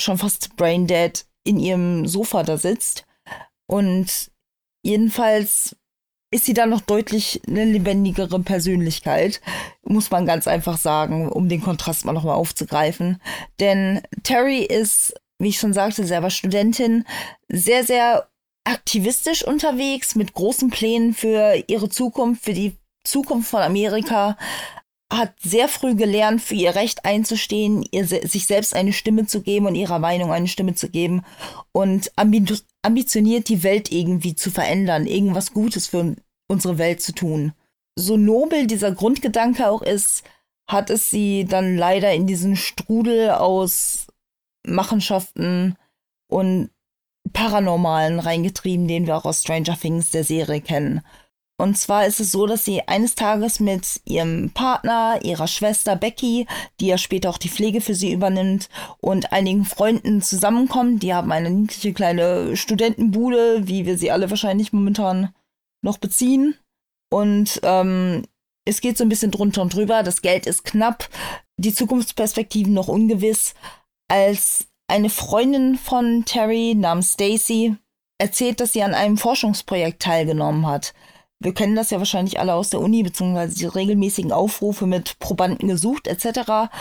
schon fast braindead in ihrem Sofa da sitzt. Und jedenfalls ist sie dann noch deutlich eine lebendigere Persönlichkeit, muss man ganz einfach sagen, um den Kontrast mal nochmal aufzugreifen. Denn Terry ist, wie ich schon sagte, selber Studentin, sehr, sehr aktivistisch unterwegs, mit großen Plänen für ihre Zukunft, für die Zukunft von Amerika, hat sehr früh gelernt, für ihr Recht einzustehen, sich selbst eine Stimme zu geben und ihrer Meinung eine Stimme zu geben und ambitioniert, die Welt irgendwie zu verändern, irgendwas Gutes für unsere Welt zu tun. So nobel dieser Grundgedanke auch ist, hat es sie dann leider in diesen Strudel aus Machenschaften und Paranormalen reingetrieben, den wir auch aus Stranger Things, der Serie, kennen. Und zwar ist es so, dass sie eines Tages mit ihrem Partner, ihrer Schwester Becky, die ja später auch die Pflege für sie übernimmt, und einigen Freunden zusammenkommt. Die haben eine niedliche kleine Studentenbude, wie wir sie alle wahrscheinlich momentan noch beziehen. Und es geht so ein bisschen drunter und drüber. Das Geld ist knapp, die Zukunftsperspektiven noch ungewiss. Als eine Freundin von Terry namens Stacy erzählt, dass sie an einem Forschungsprojekt teilgenommen hat. Wir kennen das ja wahrscheinlich alle aus der Uni, beziehungsweise die regelmäßigen Aufrufe mit Probanden gesucht etc.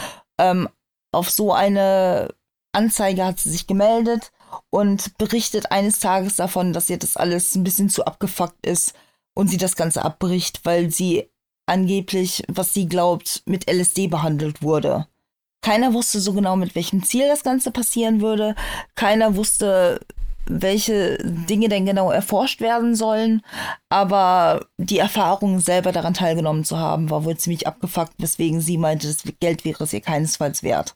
Auf so eine Anzeige hat sie sich gemeldet und berichtet eines Tages davon, dass ihr das alles ein bisschen zu abgefuckt ist und sie das Ganze abbricht, weil sie angeblich, was sie glaubt, mit LSD behandelt wurde. Keiner wusste so genau, mit welchem Ziel das Ganze passieren würde. Keiner wusste, welche Dinge denn genau erforscht werden sollen, aber die Erfahrung, selber daran teilgenommen zu haben, war wohl ziemlich abgefuckt, weswegen sie meinte, das Geld wäre es ihr keinesfalls wert.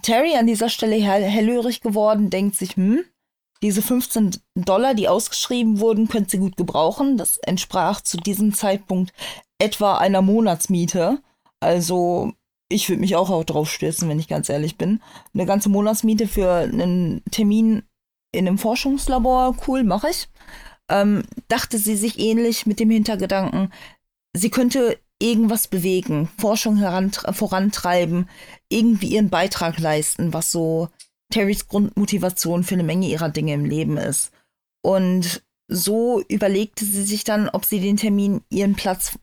Terry an dieser Stelle hellhörig geworden, denkt sich, diese $15, die ausgeschrieben wurden, könnte sie gut gebrauchen. Das entsprach zu diesem Zeitpunkt etwa einer Monatsmiete. Also ich würde mich auch drauf stürzen, wenn ich ganz ehrlich bin. Eine ganze Monatsmiete für einen Termin in einem Forschungslabor, cool, mache ich. Dachte sie sich ähnlich, mit dem Hintergedanken, sie könnte irgendwas bewegen, Forschung vorantreiben, irgendwie ihren Beitrag leisten, was so Terrys Grundmotivation für eine Menge ihrer Dinge im Leben ist. Und so überlegte sie sich dann, ob sie den Termin, den Platz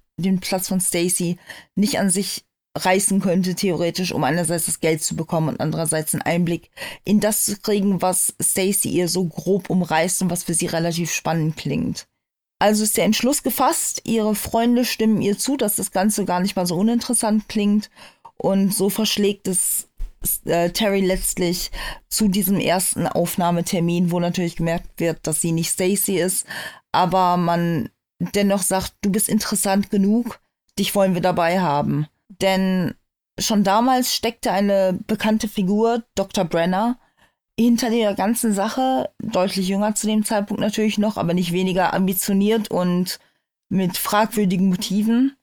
von Stacy, nicht an sich reißen könnte, theoretisch, um einerseits das Geld zu bekommen und andererseits einen Einblick in das zu kriegen, was Stacy ihr so grob umreißt und was für sie relativ spannend klingt. Also ist der Entschluss gefasst, ihre Freunde stimmen ihr zu, dass das Ganze gar nicht mal so uninteressant klingt, und so verschlägt es Terry letztlich zu diesem ersten Aufnahmetermin, wo natürlich gemerkt wird, dass sie nicht Stacy ist, aber man dennoch sagt, du bist interessant genug, dich wollen wir dabei haben. Denn schon damals steckte eine bekannte Figur, Dr. Brenner, hinter der ganzen Sache, deutlich jünger zu dem Zeitpunkt natürlich noch, aber nicht weniger ambitioniert und mit fragwürdigen Motiven.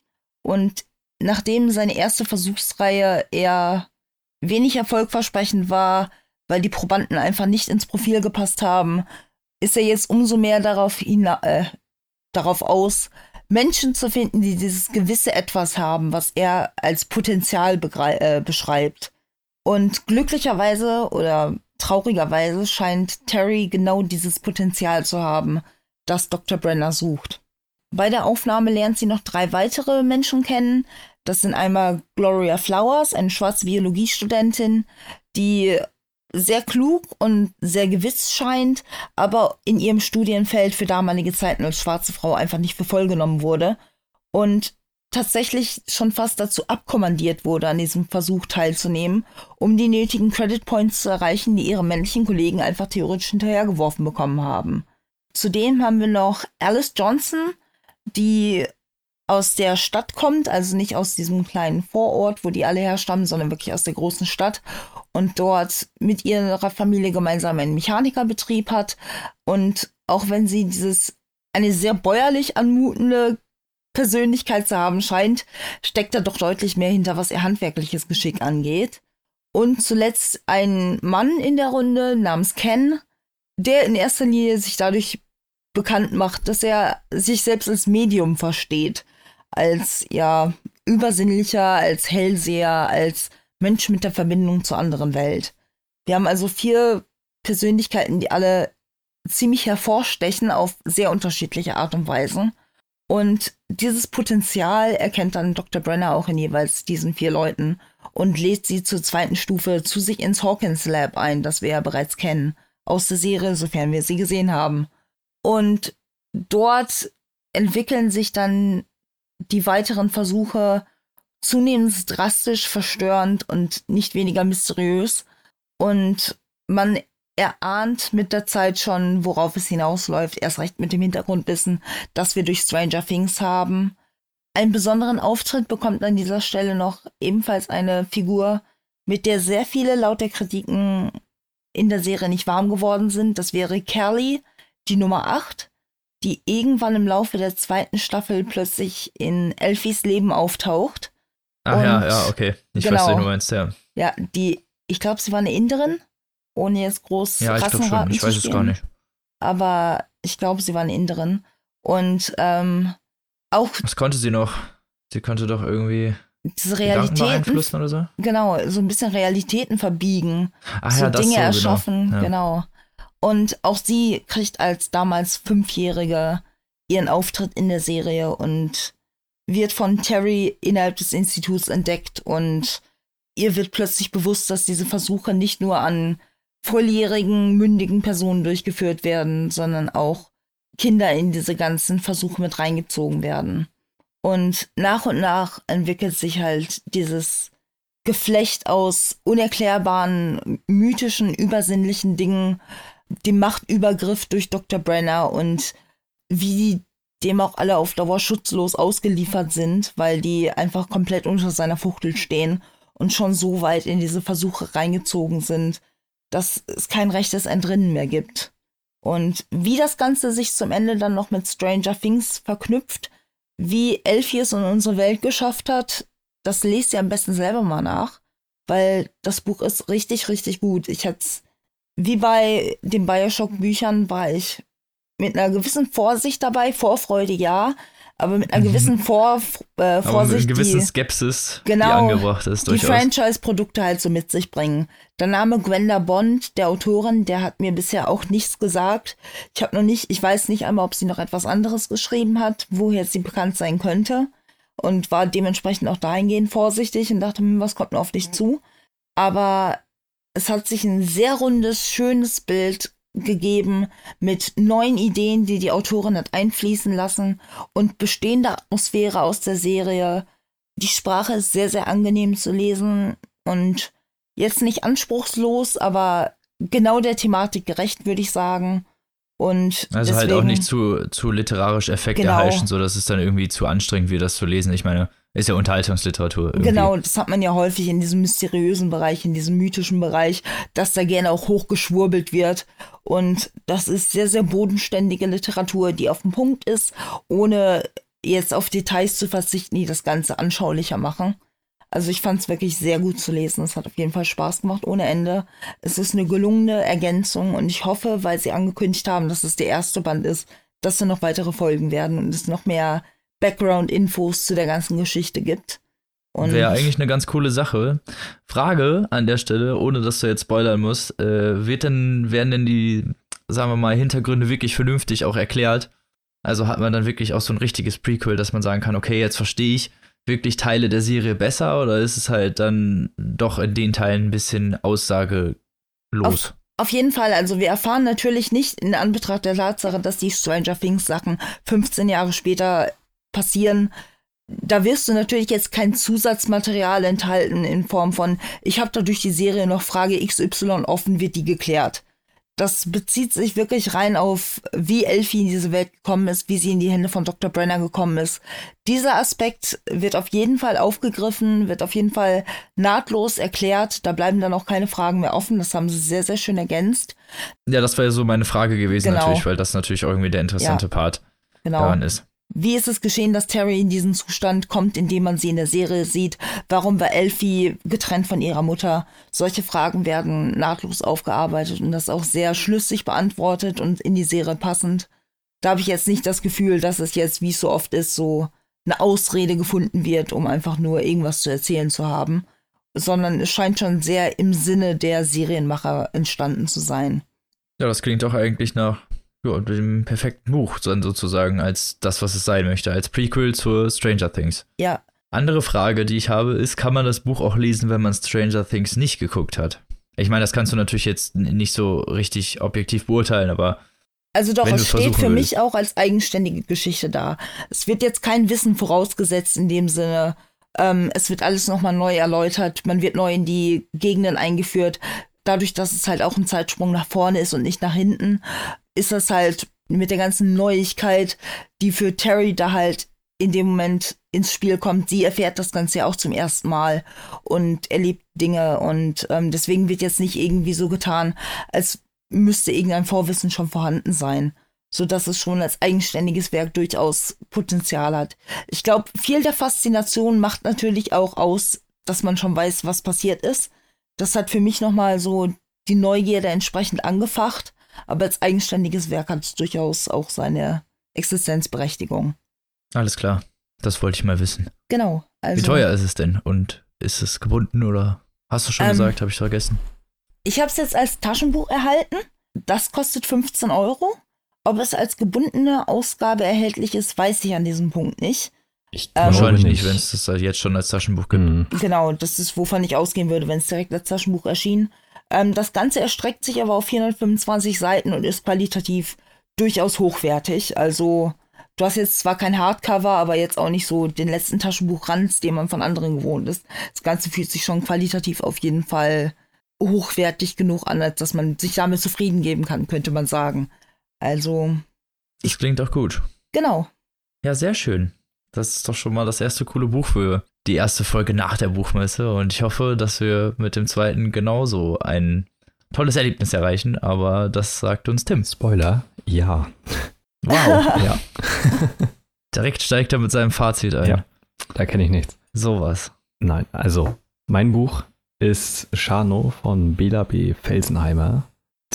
Und nachdem seine erste Versuchsreihe eher wenig erfolgversprechend war, weil die Probanden einfach nicht ins Profil gepasst haben, ist er jetzt umso mehr darauf aus, Menschen zu finden, die dieses gewisse Etwas haben, was er als Potenzial beschreibt. Und glücklicherweise oder traurigerweise scheint Terry genau dieses Potenzial zu haben, das Dr. Brenner sucht. Bei der Aufnahme lernt sie noch 3 weitere Menschen kennen. Das sind einmal Gloria Flowers, eine schwarze Biologiestudentin, die sehr klug und sehr gewiss scheint, aber in ihrem Studienfeld für damalige Zeiten als schwarze Frau einfach nicht für voll genommen wurde. Und tatsächlich schon fast dazu abkommandiert wurde, an diesem Versuch teilzunehmen, um die nötigen Credit Points zu erreichen, die ihre männlichen Kollegen einfach theoretisch hinterhergeworfen bekommen haben. Zudem haben wir noch Alice Johnson, die aus der Stadt kommt, also nicht aus diesem kleinen Vorort, wo die alle herstammen, sondern wirklich aus der großen Stadt und dort mit ihrer Familie gemeinsam einen Mechanikerbetrieb hat. Und auch wenn sie eine sehr bäuerlich anmutende Persönlichkeit zu haben scheint, steckt da doch deutlich mehr hinter, was ihr handwerkliches Geschick angeht. Und zuletzt ein Mann in der Runde namens Ken, der in erster Linie sich dadurch bekannt macht, dass er sich selbst als Medium versteht, als ja Übersinnlicher, als Hellseher, als Mensch mit der Verbindung zur anderen Welt. Wir haben also 4 Persönlichkeiten, die alle ziemlich hervorstechen auf sehr unterschiedliche Art und Weise. Und dieses Potenzial erkennt dann Dr. Brenner auch in jeweils diesen 4 Leuten und lädt sie zur zweiten Stufe zu sich ins Hawkins Lab ein, das wir ja bereits kennen, aus der Serie, sofern wir sie gesehen haben. Und dort entwickeln sich dann die weiteren Versuche zunehmend drastisch, verstörend und nicht weniger mysteriös. Und man erahnt mit der Zeit schon, worauf es hinausläuft, erst recht mit dem Hintergrundwissen, das wir durch Stranger Things haben. Einen besonderen Auftritt bekommt an dieser Stelle noch ebenfalls eine Figur, mit der sehr viele laut der Kritiken in der Serie nicht warm geworden sind. Das wäre Kaylee, die Nummer 8, die irgendwann im Laufe der zweiten Staffel plötzlich in Elfies Leben auftaucht. Okay. Ich weiß, was du meinst, ja. Ja, ich glaube, sie war eine Inderin. Ohne jetzt groß Rassenraten zu spielen. Ich weiß es gar nicht. Aber ich glaube, sie war eine Inderin. Und auch... Was konnte sie noch? Sie konnte doch irgendwie diese Realitäten beeinflussen oder so? Genau, so ein bisschen Realitäten verbiegen. Dinge erschaffen, genau. Und auch sie kriegt als damals 5-Jährige ihren Auftritt in der Serie und wird von Terry innerhalb des Instituts entdeckt. Und ihr wird plötzlich bewusst, dass diese Versuche nicht nur an volljährigen, mündigen Personen durchgeführt werden, sondern auch Kinder in diese ganzen Versuche mit reingezogen werden. Und nach entwickelt sich halt dieses Geflecht aus unerklärbaren, mythischen, übersinnlichen Dingen, dem Machtübergriff durch Dr. Brenner und wie dem auch alle auf Dauer schutzlos ausgeliefert sind, weil die einfach komplett unter seiner Fuchtel stehen und schon so weit in diese Versuche reingezogen sind, dass es kein rechtes Entrinnen mehr gibt. Und wie das Ganze sich zum Ende dann noch mit Stranger Things verknüpft, wie Elfie es in unsere Welt geschafft hat, das lest ihr am besten selber mal nach, weil das Buch ist richtig, richtig gut. Wie bei den Bioshock-Büchern war ich mit einer gewissen Vorsicht dabei, Vorfreude ja, aber mit einer gewissen Vorsicht, mit einer gewissen Skepsis, die angebracht ist. Durchaus. Die Franchise-Produkte halt so mit sich bringen. Der Name Gwenda Bond, der Autorin, der hat mir bisher auch nichts gesagt. Ich weiß nicht einmal, ob sie noch etwas anderes geschrieben hat, woher sie bekannt sein könnte. Und war dementsprechend auch dahingehend vorsichtig und dachte, was kommt denn auf dich zu? Aber es hat sich ein sehr rundes, schönes Bild gegeben mit neuen Ideen, die die Autorin hat einfließen lassen und bestehende Atmosphäre aus der Serie. Die Sprache ist sehr, sehr angenehm zu lesen und jetzt nicht anspruchslos, aber genau der Thematik gerecht, würde ich sagen. Und also deswegen, halt auch nicht zu literarisch Effekte erheischen, sodass es dann irgendwie zu anstrengend wird, das zu lesen. Ich meine, ist ja Unterhaltungsliteratur irgendwie. Genau, das hat man ja häufig in diesem mysteriösen Bereich, in diesem mythischen Bereich, dass da gerne auch hochgeschwurbelt wird. Und das ist sehr, sehr bodenständige Literatur, die auf den Punkt ist, ohne jetzt auf Details zu verzichten, die das Ganze anschaulicher machen. Also ich fand es wirklich sehr gut zu lesen. Es hat auf jeden Fall Spaß gemacht, ohne Ende. Es ist eine gelungene Ergänzung und ich hoffe, weil sie angekündigt haben, dass es der erste Band ist, dass da noch weitere Folgen werden und es noch mehr Background-Infos zu der ganzen Geschichte gibt. Wäre eigentlich eine ganz coole Sache. Frage an der Stelle, ohne dass du jetzt spoilern musst, werden denn die, sagen wir mal, Hintergründe wirklich vernünftig auch erklärt? Also hat man dann wirklich auch so ein richtiges Prequel, dass man sagen kann, okay, jetzt verstehe ich wirklich Teile der Serie besser, oder ist es halt dann doch in den Teilen ein bisschen aussagelos? Auf jeden Fall, also wir erfahren natürlich nicht in Anbetracht der Tatsache, dass die Stranger Things Sachen 15 Jahre später passieren, Da wirst du natürlich jetzt kein Zusatzmaterial enthalten in Form von, ich habe da durch die Serie noch Frage XY offen, wird die geklärt. Das bezieht sich wirklich rein auf, wie Elfie in diese Welt gekommen ist, wie sie in die Hände von Dr. Brenner gekommen ist. Dieser Aspekt wird auf jeden Fall aufgegriffen, wird auf jeden Fall nahtlos erklärt. Da bleiben dann auch keine Fragen mehr offen. Das haben sie sehr, sehr schön ergänzt. Ja, das war ja so meine Frage gewesen, genau. Natürlich, weil das natürlich auch irgendwie der interessante Part daran ist. Wie ist es geschehen, dass Terry in diesen Zustand kommt, in dem man sie in der Serie sieht? Warum war Elfie getrennt von ihrer Mutter? Solche Fragen werden nahtlos aufgearbeitet und das auch sehr schlüssig beantwortet und in die Serie passend. Da habe ich jetzt nicht das Gefühl, dass es jetzt, wie es so oft ist, so eine Ausrede gefunden wird, um einfach nur irgendwas zu erzählen zu haben. Sondern es scheint schon sehr im Sinne der Serienmacher entstanden zu sein. Ja, das klingt doch eigentlich nach... Ja, dem perfekten Buch dann sozusagen, als das, was es sein möchte, als Prequel zu Stranger Things. Ja. Andere Frage, die ich habe, ist, kann man das Buch auch lesen, wenn man Stranger Things nicht geguckt hat? Ich meine, das kannst du natürlich jetzt nicht so richtig objektiv beurteilen, aber... Also doch, es steht für mich auch als eigenständige Geschichte da. Es wird jetzt kein Wissen vorausgesetzt in dem Sinne, es wird alles nochmal neu erläutert, man wird neu in die Gegenden eingeführt, dadurch, dass es halt auch ein Zeitsprung nach vorne ist und nicht nach hinten, ist das halt mit der ganzen Neuigkeit, die für Terry da halt in dem Moment ins Spiel kommt. Sie erfährt das Ganze ja auch zum ersten Mal und erlebt Dinge und deswegen wird jetzt nicht irgendwie so getan, als müsste irgendein Vorwissen schon vorhanden sein, sodass es schon als eigenständiges Werk durchaus Potenzial hat. Ich glaube, viel der Faszination macht natürlich auch aus, dass man schon weiß, was passiert ist. Das hat für mich nochmal so die Neugierde entsprechend angefacht. Aber als eigenständiges Werk hat es durchaus auch seine Existenzberechtigung. Alles klar, das wollte ich mal wissen. Genau. Also, wie teuer ist es denn? Und ist es gebunden oder hast du schon gesagt, habe ich vergessen? Ich habe es jetzt als Taschenbuch erhalten. Das kostet 15 Euro. Ob es als gebundene Ausgabe erhältlich ist, weiß ich an diesem Punkt nicht. Wahrscheinlich nicht, wenn es das jetzt schon als Taschenbuch gibt. Mhm. Genau, das ist, wovon ich ausgehen würde, wenn es direkt als Taschenbuch erschien. Das Ganze erstreckt sich aber auf 425 Seiten und ist qualitativ durchaus hochwertig. Also du hast jetzt zwar kein Hardcover, aber jetzt auch nicht so den letzten Taschenbuchranz, den man von anderen gewohnt ist. Das Ganze fühlt sich schon qualitativ auf jeden Fall hochwertig genug an, als dass man sich damit zufrieden geben kann, könnte man sagen. Also... Das klingt auch gut. Genau. Ja, sehr schön. Das ist doch schon mal das erste coole Buch für die erste Folge nach der Buchmesse und ich hoffe, dass wir mit dem zweiten genauso ein tolles Erlebnis erreichen, aber das sagt uns Tim. Spoiler, ja. Wow, ja. Direkt steigt er mit seinem Fazit ein. Ja, da kenne ich nichts. Sowas. Nein, also mein Buch ist Scharnow von Bela B. Felsenheimer,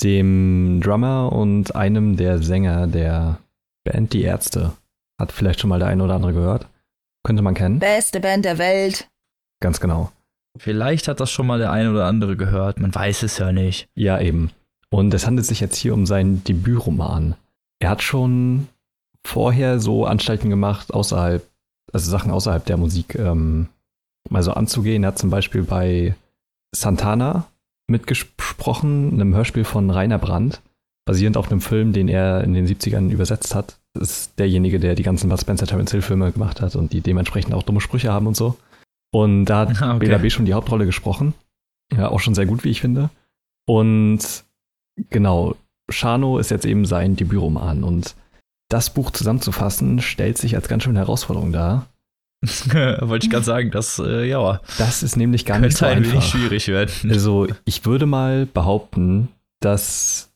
dem Drummer und einem der Sänger der Band Die Ärzte. Hat vielleicht schon mal der eine oder andere gehört. Könnte man kennen. Beste Band der Welt. Ganz genau. Vielleicht hat das schon mal der eine oder andere gehört. Man weiß es ja nicht. Ja, eben. Und es handelt sich jetzt hier um seinen Debütroman. Er hat schon vorher so Anstalten gemacht, Sachen außerhalb der Musik mal so anzugehen. Er hat zum Beispiel bei Santana mitgesprochen, einem Hörspiel von Rainer Brandt, basierend auf einem Film, den er in den 70ern übersetzt hat. Ist derjenige, der die ganzen Bud Spencer Terence Hill Filme gemacht hat und die dementsprechend auch dumme Sprüche haben und so. Und da hat Bela B. schon die Hauptrolle gesprochen. Ja, auch schon sehr gut, wie ich finde. Und genau, Scharnow ist jetzt eben sein Debütroman. Und das Buch zusammenzufassen, stellt sich als ganz schöne Herausforderung dar. Wollte ich gerade sagen, das ist nämlich gar nicht so einfach. Könnte ein wenig schwierig werden. Also ich würde mal behaupten, dass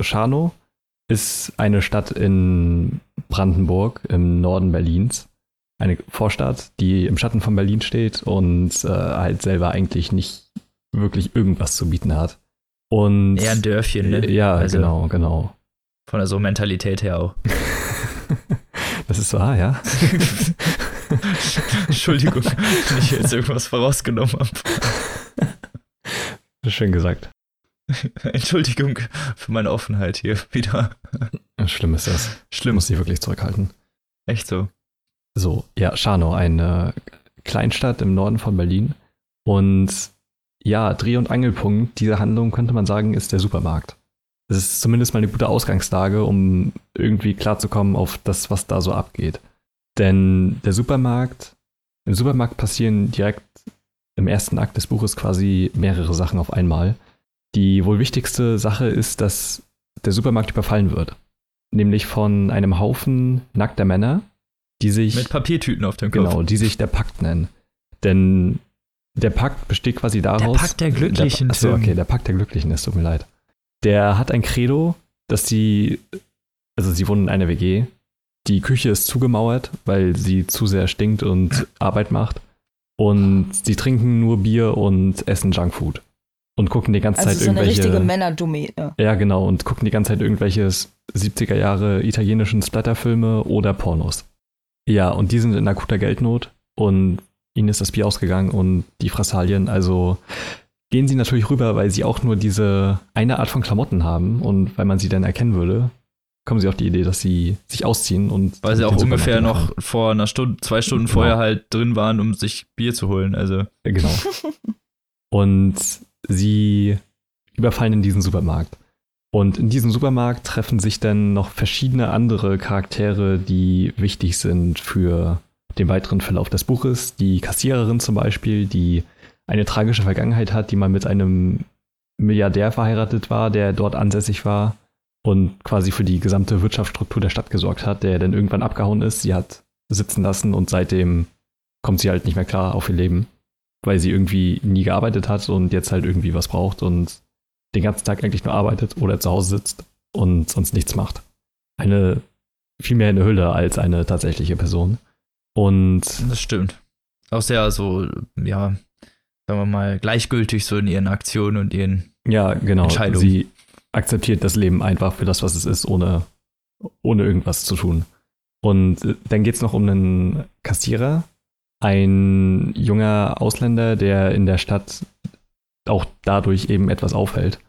Scharnow ist eine Stadt in Brandenburg im Norden Berlins. Eine Vorstadt, die im Schatten von Berlin steht und halt selber eigentlich nicht wirklich irgendwas zu bieten hat. Und eher ein Dörfchen, ne? Ja, also, genau. Von der so Mentalität her auch. Das ist wahr, ja. Entschuldigung, wenn ich jetzt irgendwas vorausgenommen habe. Schön gesagt. Entschuldigung für meine Offenheit hier wieder. Schlimm ist das. Schlimm. Muss ich wirklich zurückhalten. Echt so. So, ja, Scharnow, eine Kleinstadt im Norden von Berlin. Und ja, Dreh- und Angelpunkt dieser Handlung, könnte man sagen, ist der Supermarkt. Es ist zumindest mal eine gute Ausgangslage, um irgendwie klarzukommen auf das, was da so abgeht. Denn im Supermarkt passieren direkt im ersten Akt des Buches quasi mehrere Sachen auf einmal. Die wohl wichtigste Sache ist, dass der Supermarkt überfallen wird. Nämlich von einem Haufen nackter Männer, die sich... Mit Papiertüten auf dem Kopf. Genau, die sich der Pakt nennen. Denn der Pakt besteht quasi daraus... Der Pakt der Glücklichen. Achso, okay, der Pakt der Glücklichen, es tut mir leid. Der hat ein Credo, dass sie wohnen in einer WG. Die Küche ist zugemauert, weil sie zu sehr stinkt und Arbeit macht. Und sie trinken nur Bier und essen Junkfood. Und gucken die ganze Zeit irgendwelche... Also so eine richtige Männer-Dummi. Ja, genau. Und gucken die ganze Zeit irgendwelche 70er-Jahre italienischen Splatter-Filme oder Pornos. Ja, und die sind in akuter Geldnot. Und ihnen ist das Bier ausgegangen und die Fressalien. Also gehen sie natürlich rüber, weil sie auch nur diese eine Art von Klamotten haben. Und weil man sie dann erkennen würde, kommen sie auf die Idee, dass sie sich ausziehen. Und weil sie auch ungefähr noch vor einer Stunde, 2 Stunden genau. vorher halt drin waren, um sich Bier zu holen. Also genau. Und... Sie überfallen in diesen Supermarkt. Und in diesem Supermarkt treffen sich dann noch verschiedene andere Charaktere, die wichtig sind für den weiteren Verlauf des Buches. Die Kassiererin zum Beispiel, die eine tragische Vergangenheit hat, die mal mit einem Milliardär verheiratet war, der dort ansässig war und quasi für die gesamte Wirtschaftsstruktur der Stadt gesorgt hat, der dann irgendwann abgehauen ist. Sie hat sitzen lassen und seitdem kommt sie halt nicht mehr klar auf ihr Leben. Weil sie irgendwie nie gearbeitet hat und jetzt halt irgendwie was braucht und den ganzen Tag eigentlich nur arbeitet oder zu Hause sitzt und sonst nichts macht. Vielmehr eine Hülle als eine tatsächliche Person. Und das stimmt. Auch sehr so, ja, sagen wir mal, gleichgültig so in ihren Aktionen und ihren ja, genau. Entscheidungen. Sie akzeptiert das Leben einfach für das, was es ist, ohne irgendwas zu tun. Und dann geht's noch um einen Kassierer, ein junger Ausländer, der in der Stadt auch dadurch eben etwas aufhält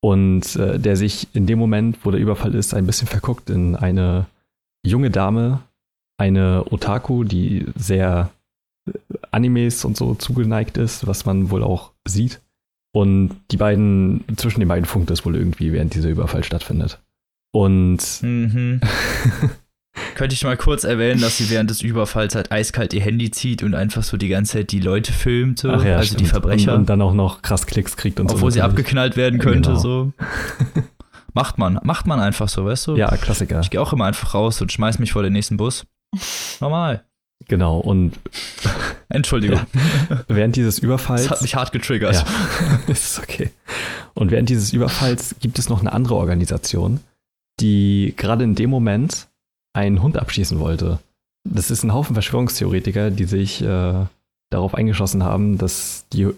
und der sich in dem Moment, wo der Überfall ist, ein bisschen verguckt in eine junge Dame, eine Otaku, die sehr Animes und so zugeneigt ist, was man wohl auch sieht. Und zwischen den beiden funkt es wohl irgendwie, während dieser Überfall stattfindet. Und könnte ich mal kurz erwähnen, dass sie während des Überfalls halt eiskalt ihr Handy zieht und einfach so die ganze Zeit die Leute filmt, so. Ach ja, also stimmt. Die Verbrecher. Und dann auch noch krass Klicks kriegt und so. Obwohl sie abgeknallt werden könnte, genau. So. Macht man einfach so, weißt du? Ja, Klassiker. Ich gehe auch immer einfach raus und schmeiß mich vor den nächsten Bus. Normal. Genau, und Entschuldigung. Ja. Während dieses Überfalls... Das hat mich hart getriggert. Ja. Ist okay. Und während dieses Überfalls gibt es noch eine andere Organisation, die gerade in dem Moment einen Hund abschießen wollte. Das ist ein Haufen Verschwörungstheoretiker, die sich darauf eingeschossen haben, dass die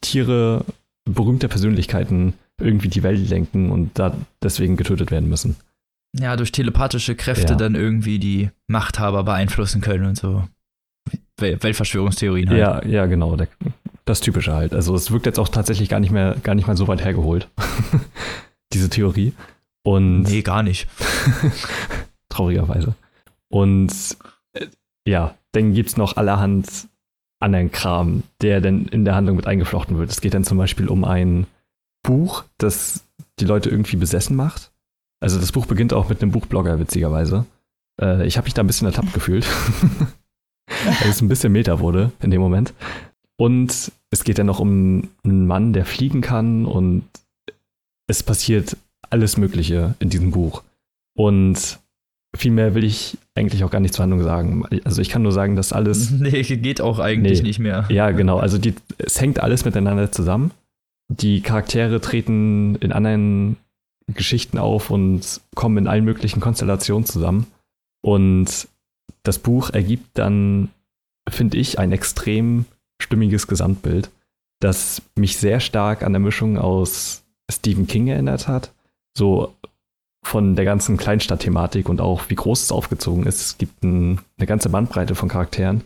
Tiere berühmter Persönlichkeiten irgendwie die Welt lenken und da deswegen getötet werden müssen. Ja, durch telepathische Kräfte dann irgendwie die Machthaber beeinflussen können und so. Weltverschwörungstheorien halt. Ja, genau. Das Typische halt. Also es wirkt jetzt auch tatsächlich gar nicht mal so weit hergeholt, diese Theorie. Und nee, gar nicht. Traurigerweise. Und dann gibt es noch allerhand anderen Kram, der dann in der Handlung mit eingeflochten wird. Es geht dann zum Beispiel um ein Buch, das die Leute irgendwie besessen macht. Also das Buch beginnt auch mit einem Buchblogger, witzigerweise. Ich habe mich da ein bisschen ertappt gefühlt, weil es ein bisschen meta wurde in dem Moment. Und es geht dann noch um einen Mann, der fliegen kann und es passiert alles Mögliche in diesem Buch. Und viel mehr will ich eigentlich auch gar nicht zur Handlung sagen. Also ich kann nur sagen, dass alles... Nee, geht auch eigentlich nicht mehr. Ja, genau. Also es hängt alles miteinander zusammen. Die Charaktere treten in anderen Geschichten auf und kommen in allen möglichen Konstellationen zusammen. Und das Buch ergibt dann, finde ich, ein extrem stimmiges Gesamtbild, das mich sehr stark an der Mischung aus Stephen King erinnert hat. So von der ganzen Kleinstadtthematik und auch wie groß es aufgezogen ist. Es gibt eine ganze Bandbreite von Charakteren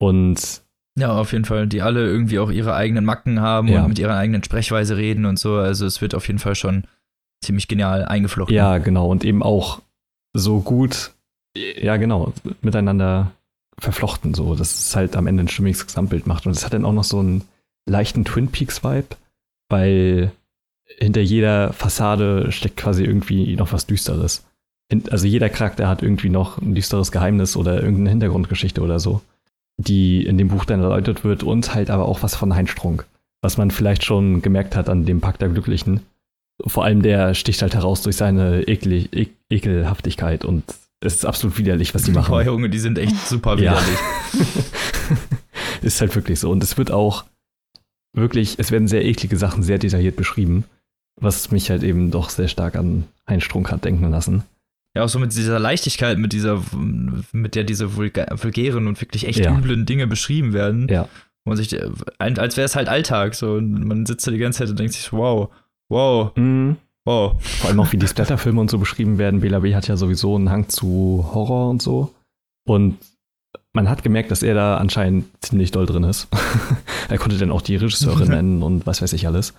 und ja, auf jeden Fall, die alle irgendwie auch ihre eigenen Macken haben und mit ihrer eigenen Sprechweise reden und so. Also es wird auf jeden Fall schon ziemlich genial eingeflochten. Ja, genau. Und eben auch so gut, ja genau, miteinander verflochten so, dass es halt am Ende ein stimmiges Gesamtbild macht. Und es hat dann auch noch so einen leichten Twin Peaks-Vibe, weil hinter jeder Fassade steckt quasi irgendwie noch was Düsteres. also jeder Charakter hat irgendwie noch ein düsteres Geheimnis oder irgendeine Hintergrundgeschichte oder so, die in dem Buch dann erläutert wird und halt aber auch was von Heinz Strunk, was man vielleicht schon gemerkt hat an dem Pakt der Glücklichen. Vor allem der sticht halt heraus durch seine Ekelhaftigkeit und es ist absolut widerlich, was die machen. Boah, Junge, die sind echt super widerlich. Ja. Ist halt wirklich so. Und es wird auch wirklich, es werden sehr eklige Sachen sehr detailliert beschrieben, was mich halt eben doch sehr stark an Heinz Strunk hat denken lassen. Ja, auch so mit dieser Leichtigkeit, mit der diese vulgären und wirklich echt üblen Dinge beschrieben werden. Ja. Wo man sich, als wäre es halt Alltag, so, und man sitzt da die ganze Zeit und denkt sich, wow. Mhm. Oh. Vor allem auch, wie die Splatterfilme und so beschrieben werden. Bela B hat ja sowieso einen Hang zu Horror und so. Und man hat gemerkt, dass er da anscheinend ziemlich doll drin ist. Er konnte dann auch die Regisseurin nennen und was weiß ich alles.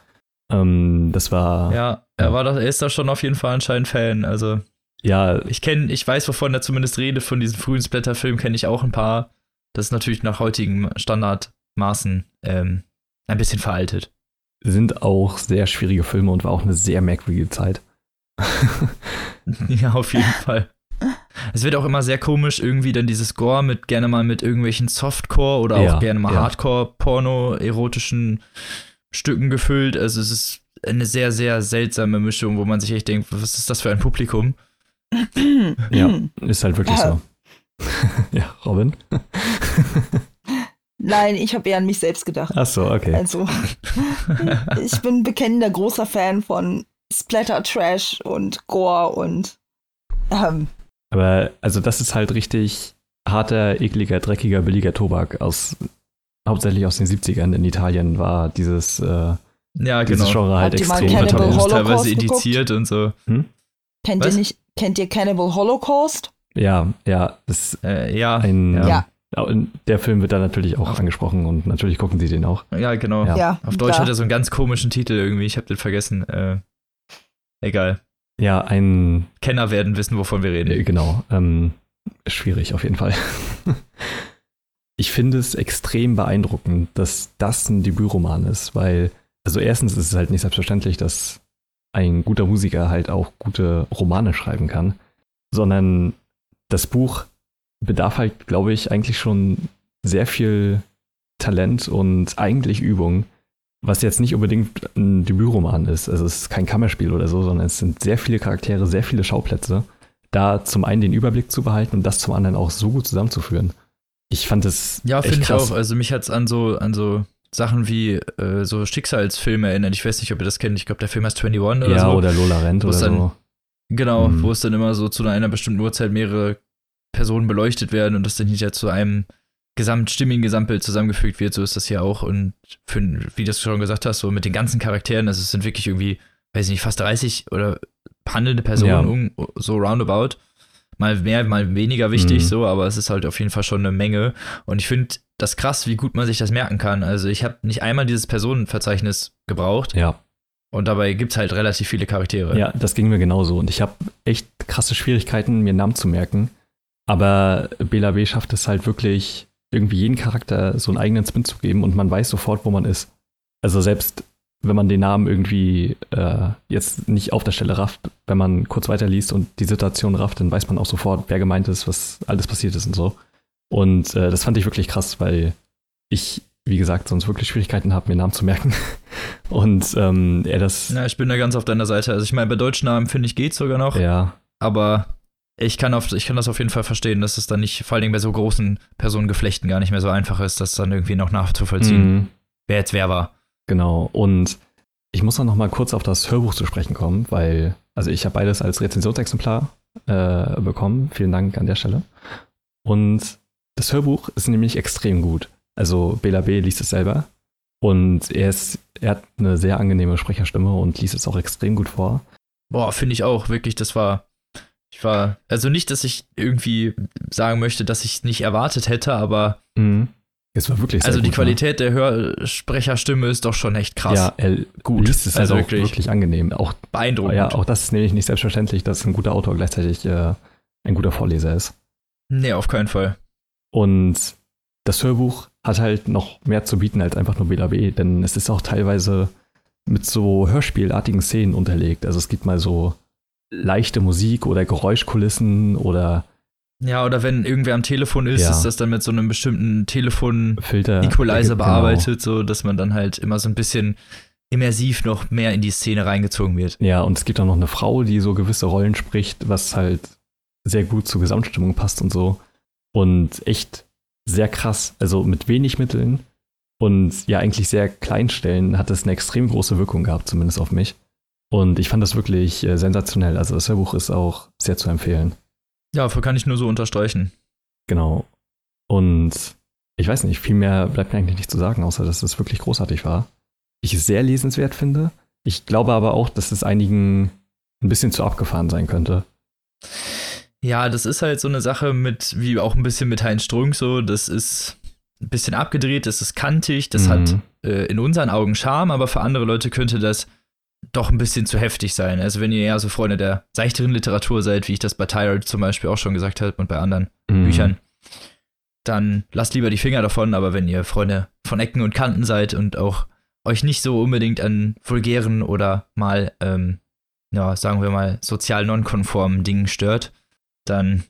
Das war... Ja, er ist da schon auf jeden Fall anscheinend Fan. Also, ja. Ich weiß, wovon er zumindest redet. Von diesen frühen Splatterfilmen kenne ich auch ein paar. Das ist natürlich nach heutigen Standardmaßen ein bisschen veraltet. Sind auch sehr schwierige Filme und war auch eine sehr merkwürdige Zeit. Ja, auf jeden Fall. Es wird auch immer sehr komisch, irgendwie dann dieses Gore gerne mal mit irgendwelchen Softcore oder auch gerne mal Hardcore-Porno-erotischen Stücken gefüllt. Also es ist eine sehr, sehr seltsame Mischung, wo man sich echt denkt, was ist das für ein Publikum? Ja, ist halt wirklich so. Ja, Robin? Nein, ich habe eher an mich selbst gedacht. Ach so, okay. Also, ich bin bekennender großer Fan von Splatter-Trash und Gore und Aber, also das ist halt richtig harter, ekliger, dreckiger, billiger Tobak hauptsächlich aus den 70ern in Italien war dieses dieses Genre halt extrem vertont. Teilweise indiziert und so. Hm? Kennt ihr Cannibal Holocaust? Ja. Der Film wird da natürlich auch angesprochen und natürlich gucken sie den auch. Ja, genau. Ja, auf Deutsch hat er so einen ganz komischen Titel irgendwie. Ich habe den vergessen. Egal. Ja, ein... Kenner werden wissen, wovon wir reden. Genau. Schwierig auf jeden Fall. Ich finde es extrem beeindruckend, dass das ein Debütroman ist, weil, also erstens ist es halt nicht selbstverständlich, dass ein guter Musiker halt auch gute Romane schreiben kann, sondern das Buch bedarf halt, glaube ich, eigentlich schon sehr viel Talent und eigentlich Übung, was jetzt nicht unbedingt ein Debütroman ist. Also es ist kein Kammerspiel oder so, sondern es sind sehr viele Charaktere, sehr viele Schauplätze. Da zum einen den Überblick zu behalten und das zum anderen auch so gut zusammenzuführen. Ich fand es echt krass. Ja, finde ich auch. Also mich hat es an so Sachen wie so Schicksalsfilme erinnert. Ich weiß nicht, ob ihr das kennt. Ich glaube, der Film heißt 21 oder so. Ja, oder Lola Rent oder so. Genau, wo es dann immer so zu einer bestimmten Uhrzeit mehrere Personen beleuchtet werden und das dann hinterher zu einem stimmigen Gesamtbild zusammengefügt wird, so ist das hier auch. Und wie du schon gesagt hast, so mit den ganzen Charakteren, also es sind wirklich irgendwie, weiß ich nicht, fast 30 oder handelnde Personen, so roundabout. Mal mehr, mal weniger wichtig, so, aber es ist halt auf jeden Fall schon eine Menge. Und ich finde das krass, wie gut man sich das merken kann. Also ich habe nicht einmal dieses Personenverzeichnis gebraucht. Ja. Und dabei gibt es halt relativ viele Charaktere. Ja, das ging mir genauso. Und ich habe echt krasse Schwierigkeiten, mir Namen zu merken. Aber Bela B schafft es halt wirklich, irgendwie jeden Charakter so einen eigenen Spin zu geben und man weiß sofort, wo man ist. Also selbst wenn man den Namen irgendwie jetzt nicht auf der Stelle rafft, wenn man kurz weiterliest und die Situation rafft, dann weiß man auch sofort, wer gemeint ist, was alles passiert ist und so. Und das fand ich wirklich krass, weil ich, wie gesagt, sonst wirklich Schwierigkeiten habe, mir Namen zu merken. Und er das... Na, ich bin da ganz auf deiner Seite. Also ich meine, bei deutschen Namen, finde ich, geht's sogar noch. Ja. Aber... Ich kann das auf jeden Fall verstehen, dass es dann nicht, vor allem bei so großen Personengeflechten, gar nicht mehr so einfach ist, das dann irgendwie noch nachzuvollziehen, wer jetzt wer war. Genau, und ich muss dann noch mal kurz auf das Hörbuch zu sprechen kommen, weil, also ich habe beides als Rezensionsexemplar bekommen, vielen Dank an der Stelle. Und das Hörbuch ist nämlich extrem gut. Also Bela B liest es selber und er hat eine sehr angenehme Sprecherstimme und liest es auch extrem gut vor. Boah, finde ich auch, wirklich, also nicht, dass ich irgendwie sagen möchte, dass ich es nicht erwartet hätte, aber es war wirklich sehr gut, die Qualität der Hörsprecherstimme ist doch schon echt krass. Ja, gut. Liest es also wirklich angenehm. Auch beeindruckend. Ja, auch das ist nämlich nicht selbstverständlich, dass ein guter Autor gleichzeitig ein guter Vorleser ist. Nee, auf keinen Fall. Und das Hörbuch hat halt noch mehr zu bieten als einfach nur Bela B, denn es ist auch teilweise mit so hörspielartigen Szenen unterlegt. Also es gibt mal so leichte Musik oder Geräuschkulissen oder. Ja, oder wenn irgendwer am Telefon ist, ist das dann mit so einem bestimmten Telefon-Equalizer bearbeitet, so dass man dann halt immer so ein bisschen immersiv noch mehr in die Szene reingezogen wird. Ja, und es gibt auch noch eine Frau, die so gewisse Rollen spricht, was halt sehr gut zur Gesamtstimmung passt und so. Und echt sehr krass, also mit wenig Mitteln und ja eigentlich sehr kleinen Stellen hat es eine extrem große Wirkung gehabt, zumindest auf mich. Und ich fand das wirklich sensationell. Also das Hörbuch ist auch sehr zu empfehlen. Ja, dafür kann ich nur so unterstreichen. Genau. Und ich weiß nicht, viel mehr bleibt mir eigentlich nicht zu sagen, außer dass es wirklich großartig war. Ich es sehr lesenswert finde. Ich glaube aber auch, dass es einigen ein bisschen zu abgefahren sein könnte. Ja, das ist halt so eine Sache mit, wie auch ein bisschen mit Heinz Strunk so, das ist ein bisschen abgedreht, das ist kantig, das hat in unseren Augen Charme, aber für andere Leute könnte das doch ein bisschen zu heftig sein. Also wenn ihr eher so Freunde der seichteren Literatur seid, wie ich das bei Tiere zum Beispiel auch schon gesagt habe und bei anderen Büchern, dann lasst lieber die Finger davon, aber wenn ihr Freunde von Ecken und Kanten seid und auch euch nicht so unbedingt an vulgären oder mal, sagen wir mal, sozial nonkonformen Dingen stört, dann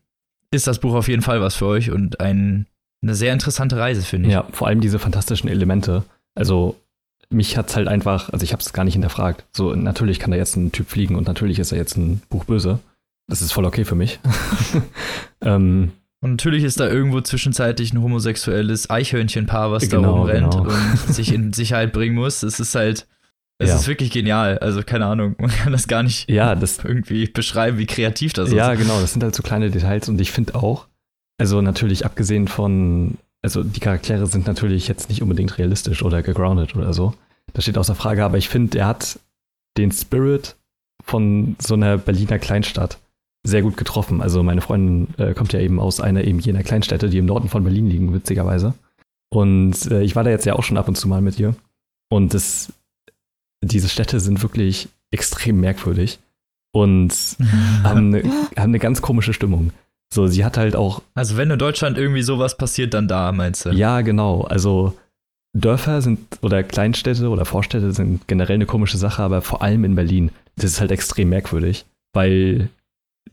ist das Buch auf jeden Fall was für euch und eine sehr interessante Reise, finde ich. Ja, vor allem diese fantastischen Elemente. Also mich hat's halt einfach, also ich habe es gar nicht hinterfragt. So, natürlich kann da jetzt ein Typ fliegen und natürlich ist er jetzt ein Buch böse. Das ist voll okay für mich. Und natürlich ist da irgendwo zwischenzeitlich ein homosexuelles Eichhörnchenpaar, was da rumrennt und sich in Sicherheit bringen muss. Es ist halt, ist wirklich genial. Also keine Ahnung, man kann das gar nicht irgendwie beschreiben, wie kreativ das ist. Ja, genau, das sind halt so kleine Details und ich finde auch, also natürlich abgesehen von, also die Charaktere sind natürlich jetzt nicht unbedingt realistisch oder gegroundet oder so. Das steht außer Frage, aber ich finde, er hat den Spirit von so einer Berliner Kleinstadt sehr gut getroffen. Also meine Freundin kommt ja eben aus einer eben jener Kleinstädte, die im Norden von Berlin liegen, witzigerweise. Und ich war da jetzt ja auch schon ab und zu mal mit ihr. Und diese Städte sind wirklich extrem merkwürdig und haben eine ganz komische Stimmung. So, sie hat halt auch... Also wenn in Deutschland irgendwie sowas passiert, dann da, meinst du? Ja, genau. Also Dörfer sind oder Kleinstädte oder Vorstädte sind generell eine komische Sache, aber vor allem in Berlin. Das ist halt extrem merkwürdig, weil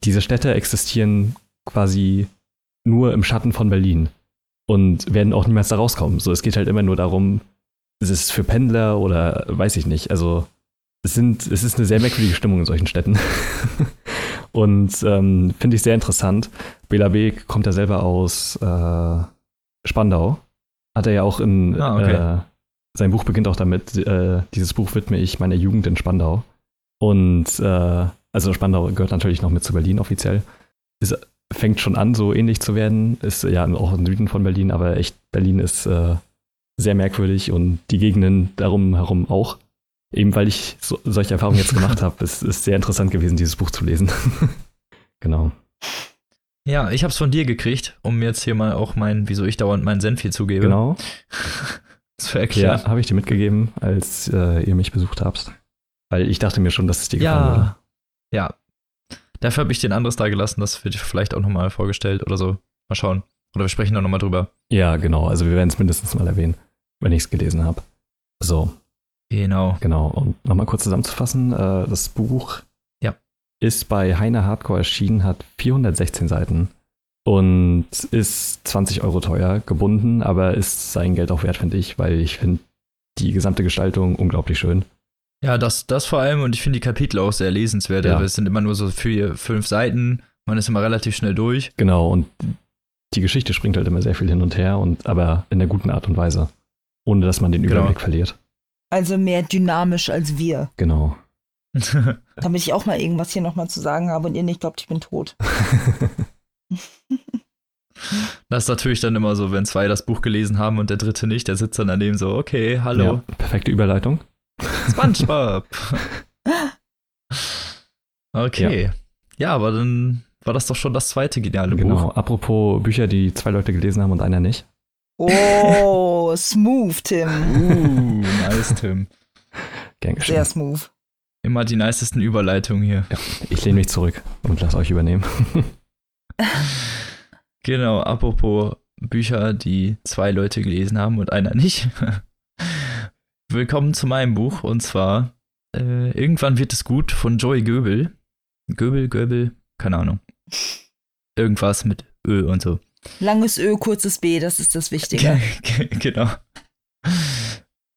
diese Städte existieren quasi nur im Schatten von Berlin und werden auch niemals da rauskommen. So, es geht halt immer nur darum, es ist für Pendler oder weiß ich nicht. Also es ist eine sehr merkwürdige Stimmung in solchen Städten. Und finde ich sehr interessant. Bela B kommt ja selber aus Spandau. Hat er ja auch in sein Buch beginnt auch damit, dieses Buch widme ich meiner Jugend in Spandau. Und also Spandau gehört natürlich noch mit zu Berlin offiziell. Es fängt schon an, so ähnlich zu werden. Ist ja auch im Süden von Berlin, aber echt, Berlin ist sehr merkwürdig und die Gegenden darum herum auch. Eben weil ich solche Erfahrungen jetzt gemacht habe, es ist sehr interessant gewesen, dieses Buch zu lesen. Genau. Ja, ich habe es von dir gekriegt, um jetzt hier mal auch wieso ich dauernd meinen Senf hier zugebe. Genau. zu erklären. Ja, habe ich dir mitgegeben, als ihr mich besucht habt. Weil ich dachte mir schon, dass es dir gefallen würde. Ja. Dafür habe ich dir ein anderes da gelassen, das wird vielleicht auch nochmal vorgestellt oder so. Mal schauen. Oder wir sprechen da nochmal drüber. Ja, genau. Also wir werden es mindestens mal erwähnen, wenn ich es gelesen habe. So. Genau. Und nochmal kurz zusammenzufassen, das Buch ist bei Heine Hardcore erschienen, hat 416 Seiten und ist 20 Euro teuer, gebunden, aber ist sein Geld auch wert, finde ich, weil ich finde die gesamte Gestaltung unglaublich schön. Ja, das vor allem und ich finde die Kapitel auch sehr lesenswert, aber es sind immer nur so 4-5 Seiten, man ist immer relativ schnell durch. Genau, und die Geschichte springt halt immer sehr viel hin und her, aber in der guten Art und Weise, ohne dass man den Überblick verliert. Also mehr dynamisch als wir. Genau. Damit ich auch mal irgendwas hier nochmal zu sagen habe und ihr nicht glaubt, ich bin tot. Das ist natürlich dann immer so, wenn zwei das Buch gelesen haben und der dritte nicht, der sitzt dann daneben so, okay, hallo. Ja, perfekte Überleitung. SpongeBob. Okay. Ja, aber dann war das doch schon das zweite geniale Buch. Genau, apropos Bücher, die zwei Leute gelesen haben und einer nicht. Oh, smooth, Tim. Nice, Tim. Gern geschehen. Sehr smooth. Immer die nicesten Überleitungen hier. Ja, ich lehne mich zurück und lasse euch übernehmen. Genau, apropos Bücher, die zwei Leute gelesen haben und einer nicht. Willkommen zu meinem Buch und zwar Irgendwann wird es gut von Joey Goebel. Goebel, keine Ahnung. Irgendwas mit Ö und so. Langes Ö, kurzes B, das ist das Wichtige. Genau.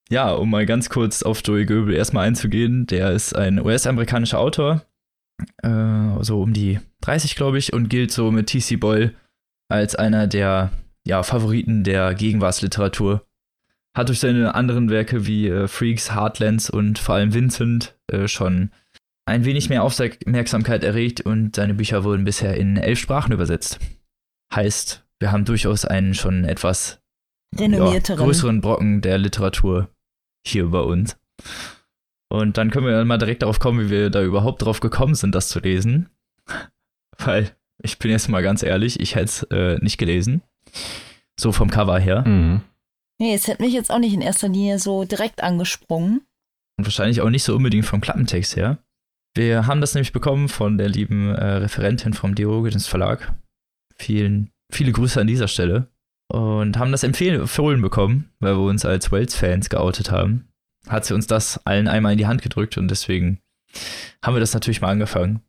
Ja, um mal ganz kurz auf Joey Goebel erstmal einzugehen, der ist ein US-amerikanischer Autor, so um die 30, glaube ich, und gilt so mit T.C. Boyle als einer der Favoriten der Gegenwartsliteratur. Hat durch seine anderen Werke wie Freaks, Heartlands und vor allem Vincent schon ein wenig mehr Aufmerksamkeit erregt und seine Bücher wurden bisher in 11 Sprachen übersetzt. Heißt, wir haben durchaus einen schon etwas größeren Brocken der Literatur hier bei uns. Und dann können wir dann mal direkt darauf kommen, wie wir da überhaupt drauf gekommen sind, das zu lesen. Weil, ich bin jetzt mal ganz ehrlich, ich hätte es nicht gelesen. So vom Cover her. Mhm. Nee, es hätte mich jetzt auch nicht in erster Linie so direkt angesprungen. Und wahrscheinlich auch nicht so unbedingt vom Klappentext her. Wir haben das nämlich bekommen von der lieben Referentin vom Diogenes Verlag. Viele Grüße an dieser Stelle. Und haben das empfohlen bekommen, weil wir uns als Wales-Fans geoutet haben. Hat sie uns das allen einmal in die Hand gedrückt und deswegen haben wir das natürlich mal angefangen.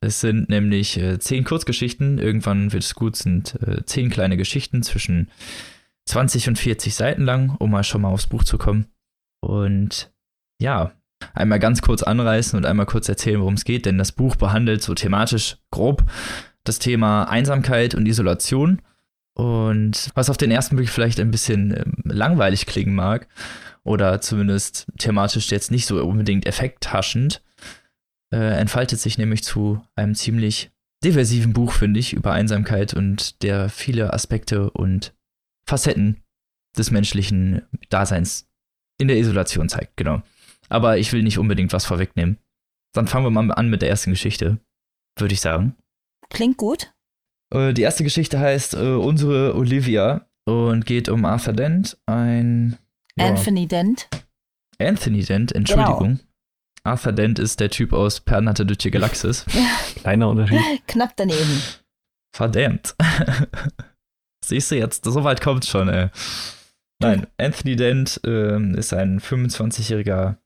Es sind nämlich 10 Kurzgeschichten. Irgendwann wird es gut, sind 10 kleine Geschichten zwischen 20 und 40 Seiten lang, um mal schon mal aufs Buch zu kommen. Und ja, einmal ganz kurz anreißen und einmal kurz erzählen, worum es geht, denn das Buch behandelt so thematisch grob das Thema Einsamkeit und Isolation. Und was auf den ersten Blick vielleicht ein bisschen langweilig klingen mag oder zumindest thematisch jetzt nicht so unbedingt effekttaschend, entfaltet sich nämlich zu einem ziemlich diversiven Buch, finde ich, über Einsamkeit und der viele Aspekte und Facetten des menschlichen Daseins in der Isolation zeigt, genau. Aber ich will nicht unbedingt was vorwegnehmen. Dann fangen wir mal an mit der ersten Geschichte, würde ich sagen. Klingt gut. Die erste Geschichte heißt Unsere Olivia und geht um Arthur Dent, Anthony Dent, Entschuldigung. Genau. Arthur Dent ist der Typ aus Pernatte durch die Galaxis. Kleiner Unterschied. Knapp daneben. Verdammt. Siehst du jetzt, so weit kommt's schon, ey. Nein, Anthony Dent ist ein 25-jähriger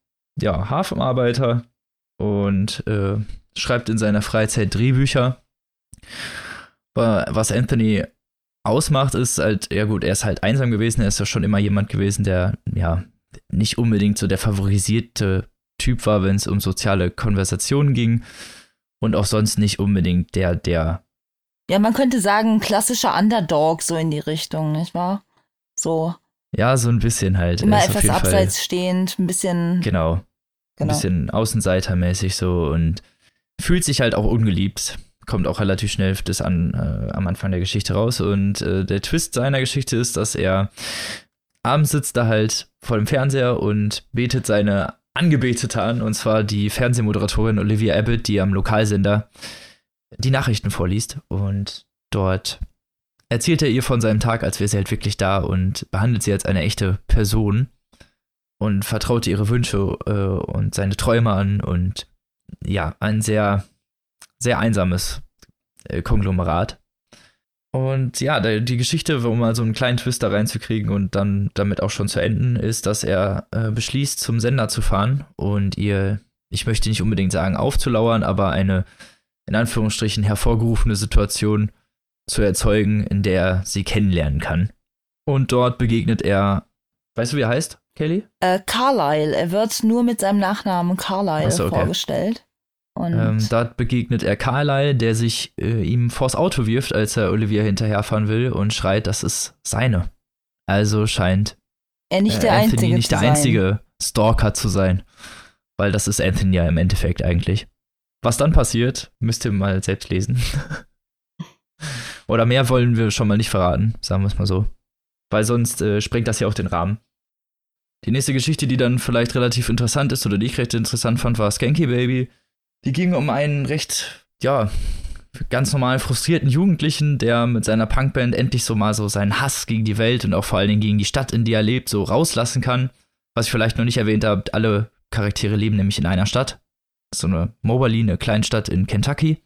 Hafenarbeiter und schreibt in seiner Freizeit Drehbücher. Was Anthony ausmacht, ist halt, ja gut, er ist halt einsam gewesen, er ist ja schon immer jemand gewesen, der ja nicht unbedingt so der favorisierte Typ war, wenn es um soziale Konversationen ging und auch sonst nicht unbedingt der... Ja, man könnte sagen, klassischer Underdog, so in die Richtung, nicht wahr? So. Ja, so ein bisschen halt. Immer etwas abseits stehend, ein bisschen... Genau. Ein bisschen außenseitermäßig so und fühlt sich halt auch ungeliebt. Kommt auch relativ schnell am Anfang der Geschichte raus. Und der Twist seiner Geschichte ist, dass er abends sitzt da halt vor dem Fernseher und betet seine Angebetete an, und zwar die Fernsehmoderatorin Olivia Abbott, die am Lokalsender die Nachrichten vorliest. Und dort erzählt er ihr von seinem Tag, als wäre sie halt wirklich da, und behandelt sie als eine echte Person und vertraut ihre Wünsche und seine Träume an. Und ja, ein sehr... sehr einsames Konglomerat. Und ja, die Geschichte, um mal so einen kleinen Twist da reinzukriegen und dann damit auch schon zu enden, ist, dass er beschließt, zum Sender zu fahren und ihr, ich möchte nicht unbedingt sagen aufzulauern, aber eine, in Anführungsstrichen, hervorgerufene Situation zu erzeugen, in der er sie kennenlernen kann. Und dort begegnet er, weißt du, wie er heißt, Kelly? Carlisle. Er wird nur mit seinem Nachnamen Carlisle vorgestellt. Und da begegnet er Carlisle, der sich ihm vors Auto wirft, als er Olivia hinterherfahren will und schreit, das ist seine. Also scheint er nicht der Anthony Einzige nicht der zu einzige sein. Stalker zu sein. Weil das ist Anthony ja im Endeffekt eigentlich. Was dann passiert, müsst ihr mal selbst lesen. Oder mehr wollen wir schon mal nicht verraten, sagen wir es mal so. Weil sonst sprengt das ja auch den Rahmen. Die nächste Geschichte, die dann vielleicht relativ interessant ist oder die ich recht interessant fand, war Skanky Baby. Die ging um einen recht, ganz normal frustrierten Jugendlichen, der mit seiner Punkband endlich so mal so seinen Hass gegen die Welt und auch vor allen Dingen gegen die Stadt, in die er lebt, so rauslassen kann. Was ich vielleicht noch nicht erwähnt habe, alle Charaktere leben nämlich in einer Stadt. So eine Moberly, eine Kleinstadt in Kentucky.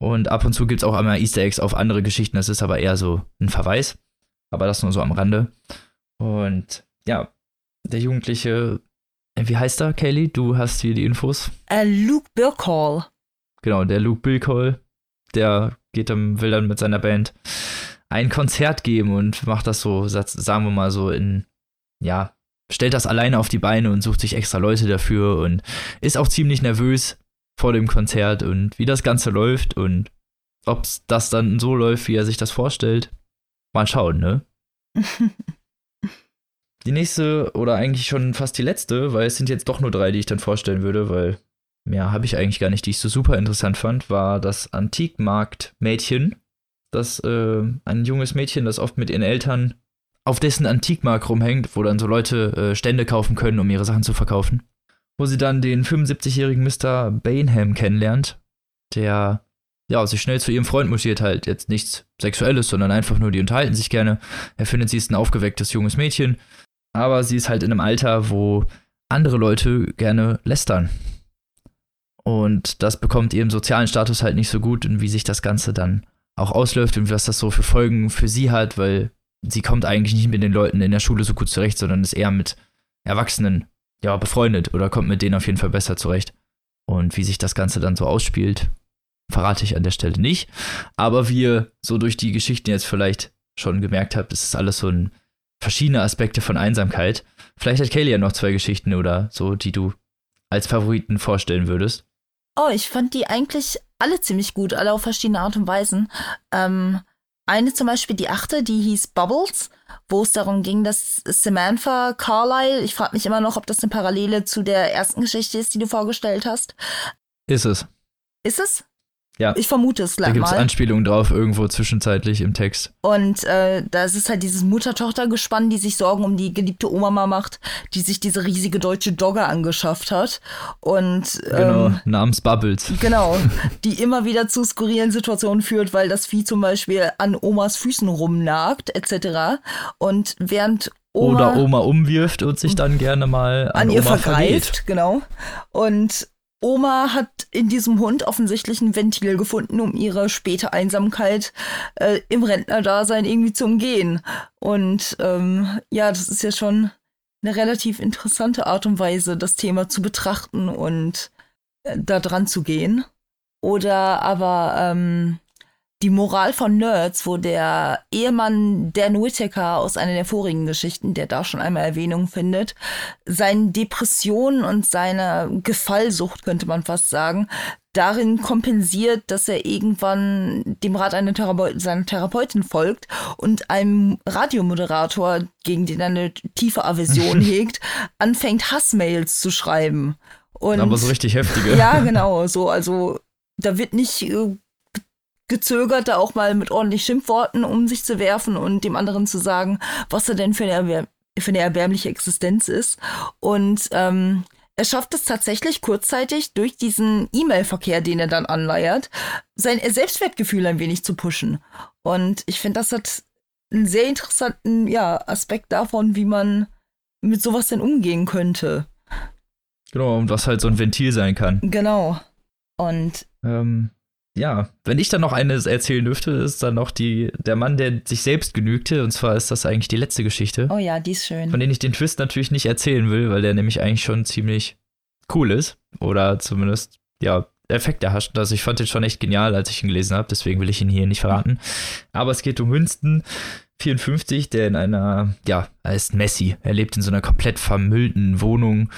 Und ab und zu gibt es auch einmal Easter Eggs auf andere Geschichten, das ist aber eher so ein Verweis. Aber das nur so am Rande. Und ja, der Jugendliche... Wie heißt er, Kaylee? Du hast hier die Infos. Luke Birkall Genau, der Luke Birkall, der will dann mit seiner Band ein Konzert geben und macht das so, sagen wir mal so stellt das alleine auf die Beine und sucht sich extra Leute dafür und ist auch ziemlich nervös vor dem Konzert und wie das Ganze läuft und ob das dann so läuft, wie er sich das vorstellt. Mal schauen, ne? Die nächste oder eigentlich schon fast die letzte, weil es sind jetzt doch nur 3, die ich dann vorstellen würde, weil mehr habe ich eigentlich gar nicht, die ich so super interessant fand, war das Antikmarktmädchen. Das ein junges Mädchen, das oft mit ihren Eltern auf dessen Antikmarkt rumhängt, wo dann so Leute Stände kaufen können, um ihre Sachen zu verkaufen. Wo sie dann den 75-jährigen Mr. Bainham kennenlernt, der sich schnell zu ihrem Freund muschiert, halt jetzt nichts Sexuelles, sondern einfach nur, die unterhalten sich gerne. Er findet, sie ist ein aufgewecktes junges Mädchen, aber sie ist halt in einem Alter, wo andere Leute gerne lästern. Und das bekommt ihren sozialen Status halt nicht so gut und wie sich das Ganze dann auch ausläuft und was das so für Folgen für sie hat, weil sie kommt eigentlich nicht mit den Leuten in der Schule so gut zurecht, sondern ist eher mit Erwachsenen befreundet oder kommt mit denen auf jeden Fall besser zurecht. Und wie sich das Ganze dann so ausspielt, verrate ich an der Stelle nicht. Aber wie ihr so durch die Geschichten jetzt vielleicht schon gemerkt habt, ist es alles so verschiedene Aspekte von Einsamkeit. Vielleicht hat Kaylee ja noch 2 Geschichten oder so, die du als Favoriten vorstellen würdest. Oh, ich fand die eigentlich alle ziemlich gut, alle auf verschiedene Art und Weisen. Eine zum Beispiel, die 8, die hieß Bubbles, wo es darum ging, dass Samantha Carlisle, ich frage mich immer noch, ob das eine Parallele zu der ersten Geschichte ist, die du vorgestellt hast. Ist es. Ist es? Ja. Ich vermute es gleich mal. Da gibt es Anspielungen drauf, irgendwo zwischenzeitlich im Text. Und da ist es halt dieses Mutter-Tochter-Gespann, die sich Sorgen um die geliebte Oma macht, die sich diese riesige deutsche Dogge angeschafft hat. Und genau, namens Bubbles. Genau, die immer wieder zu skurrilen Situationen führt, weil das Vieh zum Beispiel an Omas Füßen rumnagt, etc. Und während Oma... Oder Oma umwirft und sich dann gerne mal an ihr Oma vergreift. Genau. Und... Oma hat in diesem Hund offensichtlich ein Ventil gefunden, um ihre späte Einsamkeit im Rentnerdasein irgendwie zu umgehen. Und das ist ja schon eine relativ interessante Art und Weise, das Thema zu betrachten und da dran zu gehen. Oder aber die Moral von Nerds, wo der Ehemann Dan Whittaker aus einer der vorigen Geschichten, der da schon einmal Erwähnung findet, seine Depressionen und seine Gefallsucht, könnte man fast sagen, darin kompensiert, dass er irgendwann dem Rat seiner Therapeutin folgt und einem Radiomoderator, gegen den er eine tiefe Aversion hegt, anfängt, Hassmails zu schreiben. Und aber so richtig heftige. Ja, genau. So, also da wird nicht... gezögert, da auch mal mit ordentlich Schimpfworten um sich zu werfen und dem anderen zu sagen, was er denn für eine erbärmliche Existenz ist. Und er schafft es tatsächlich kurzzeitig durch diesen E-Mail-Verkehr, den er dann anleiert, sein Selbstwertgefühl ein wenig zu pushen. Und ich finde, das hat einen sehr interessanten Aspekt davon, wie man mit sowas denn umgehen könnte. Genau, und was halt so ein Ventil sein kann. Genau. Und wenn ich dann noch eine erzählen dürfte, ist dann noch der Mann, der sich selbst genügte. Und zwar ist das eigentlich die letzte Geschichte. Oh ja, die ist schön. Von der ich den Twist natürlich nicht erzählen will, weil der nämlich eigentlich schon ziemlich cool ist. Oder zumindest, Effekt erhascht. Also ich fand den schon echt genial, als ich ihn gelesen habe. Deswegen will ich ihn hier nicht verraten. Aber es geht um Winston, 54, der in einer, er ist Messi. Er lebt in so einer komplett vermüllten Wohnung,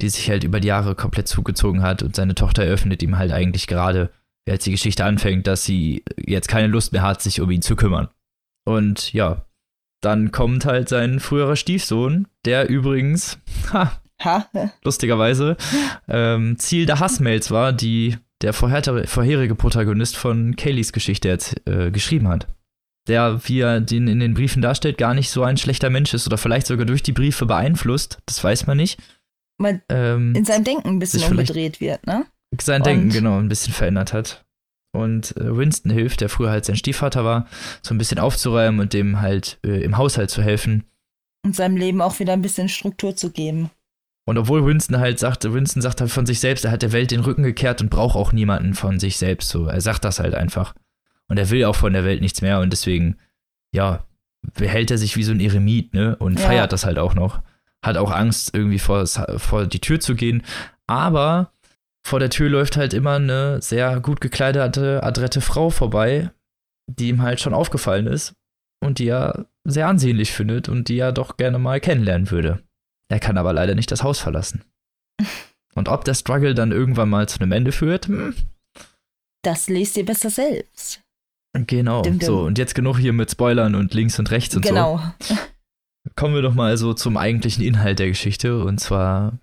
die sich halt über die Jahre komplett zugezogen hat. Und seine Tochter eröffnet ihm halt eigentlich gerade, als die Geschichte anfängt, dass sie jetzt keine Lust mehr hat, sich um ihn zu kümmern. Und dann kommt halt sein früherer Stiefsohn, der übrigens, lustigerweise, Ziel der Hassmails war, die der vorherige Protagonist von Kaylees Geschichte jetzt geschrieben hat. Der, wie er den in den Briefen darstellt, gar nicht so ein schlechter Mensch ist oder vielleicht sogar durch die Briefe beeinflusst, das weiß man nicht. Weil in seinem Denken ein bisschen umgedreht wird, ne? Sein Denken, genau, ein bisschen verändert hat. Und Winston hilft, der früher halt sein Stiefvater war, so ein bisschen aufzuräumen und dem halt im Haushalt zu helfen. Und seinem Leben auch wieder ein bisschen Struktur zu geben. Und obwohl Winston sagt halt von sich selbst, er hat der Welt den Rücken gekehrt und braucht auch niemanden von sich selbst. So, er sagt das halt einfach. Und er will auch von der Welt nichts mehr und deswegen, behält er sich wie so ein Eremit, ne? Und feiert das halt auch noch. Hat auch Angst, irgendwie vor die Tür zu gehen. Aber vor der Tür läuft halt immer eine sehr gut gekleidete, adrette Frau vorbei, die ihm halt schon aufgefallen ist und die er sehr ansehnlich findet und die er doch gerne mal kennenlernen würde. Er kann aber leider nicht das Haus verlassen. Und ob der Struggle dann irgendwann mal zu einem Ende führt? Das lest ihr besser selbst. Genau, so. Und jetzt genug hier mit Spoilern und links und rechts und genau. So. Genau. Kommen wir doch mal so zum eigentlichen Inhalt der Geschichte. Und zwar,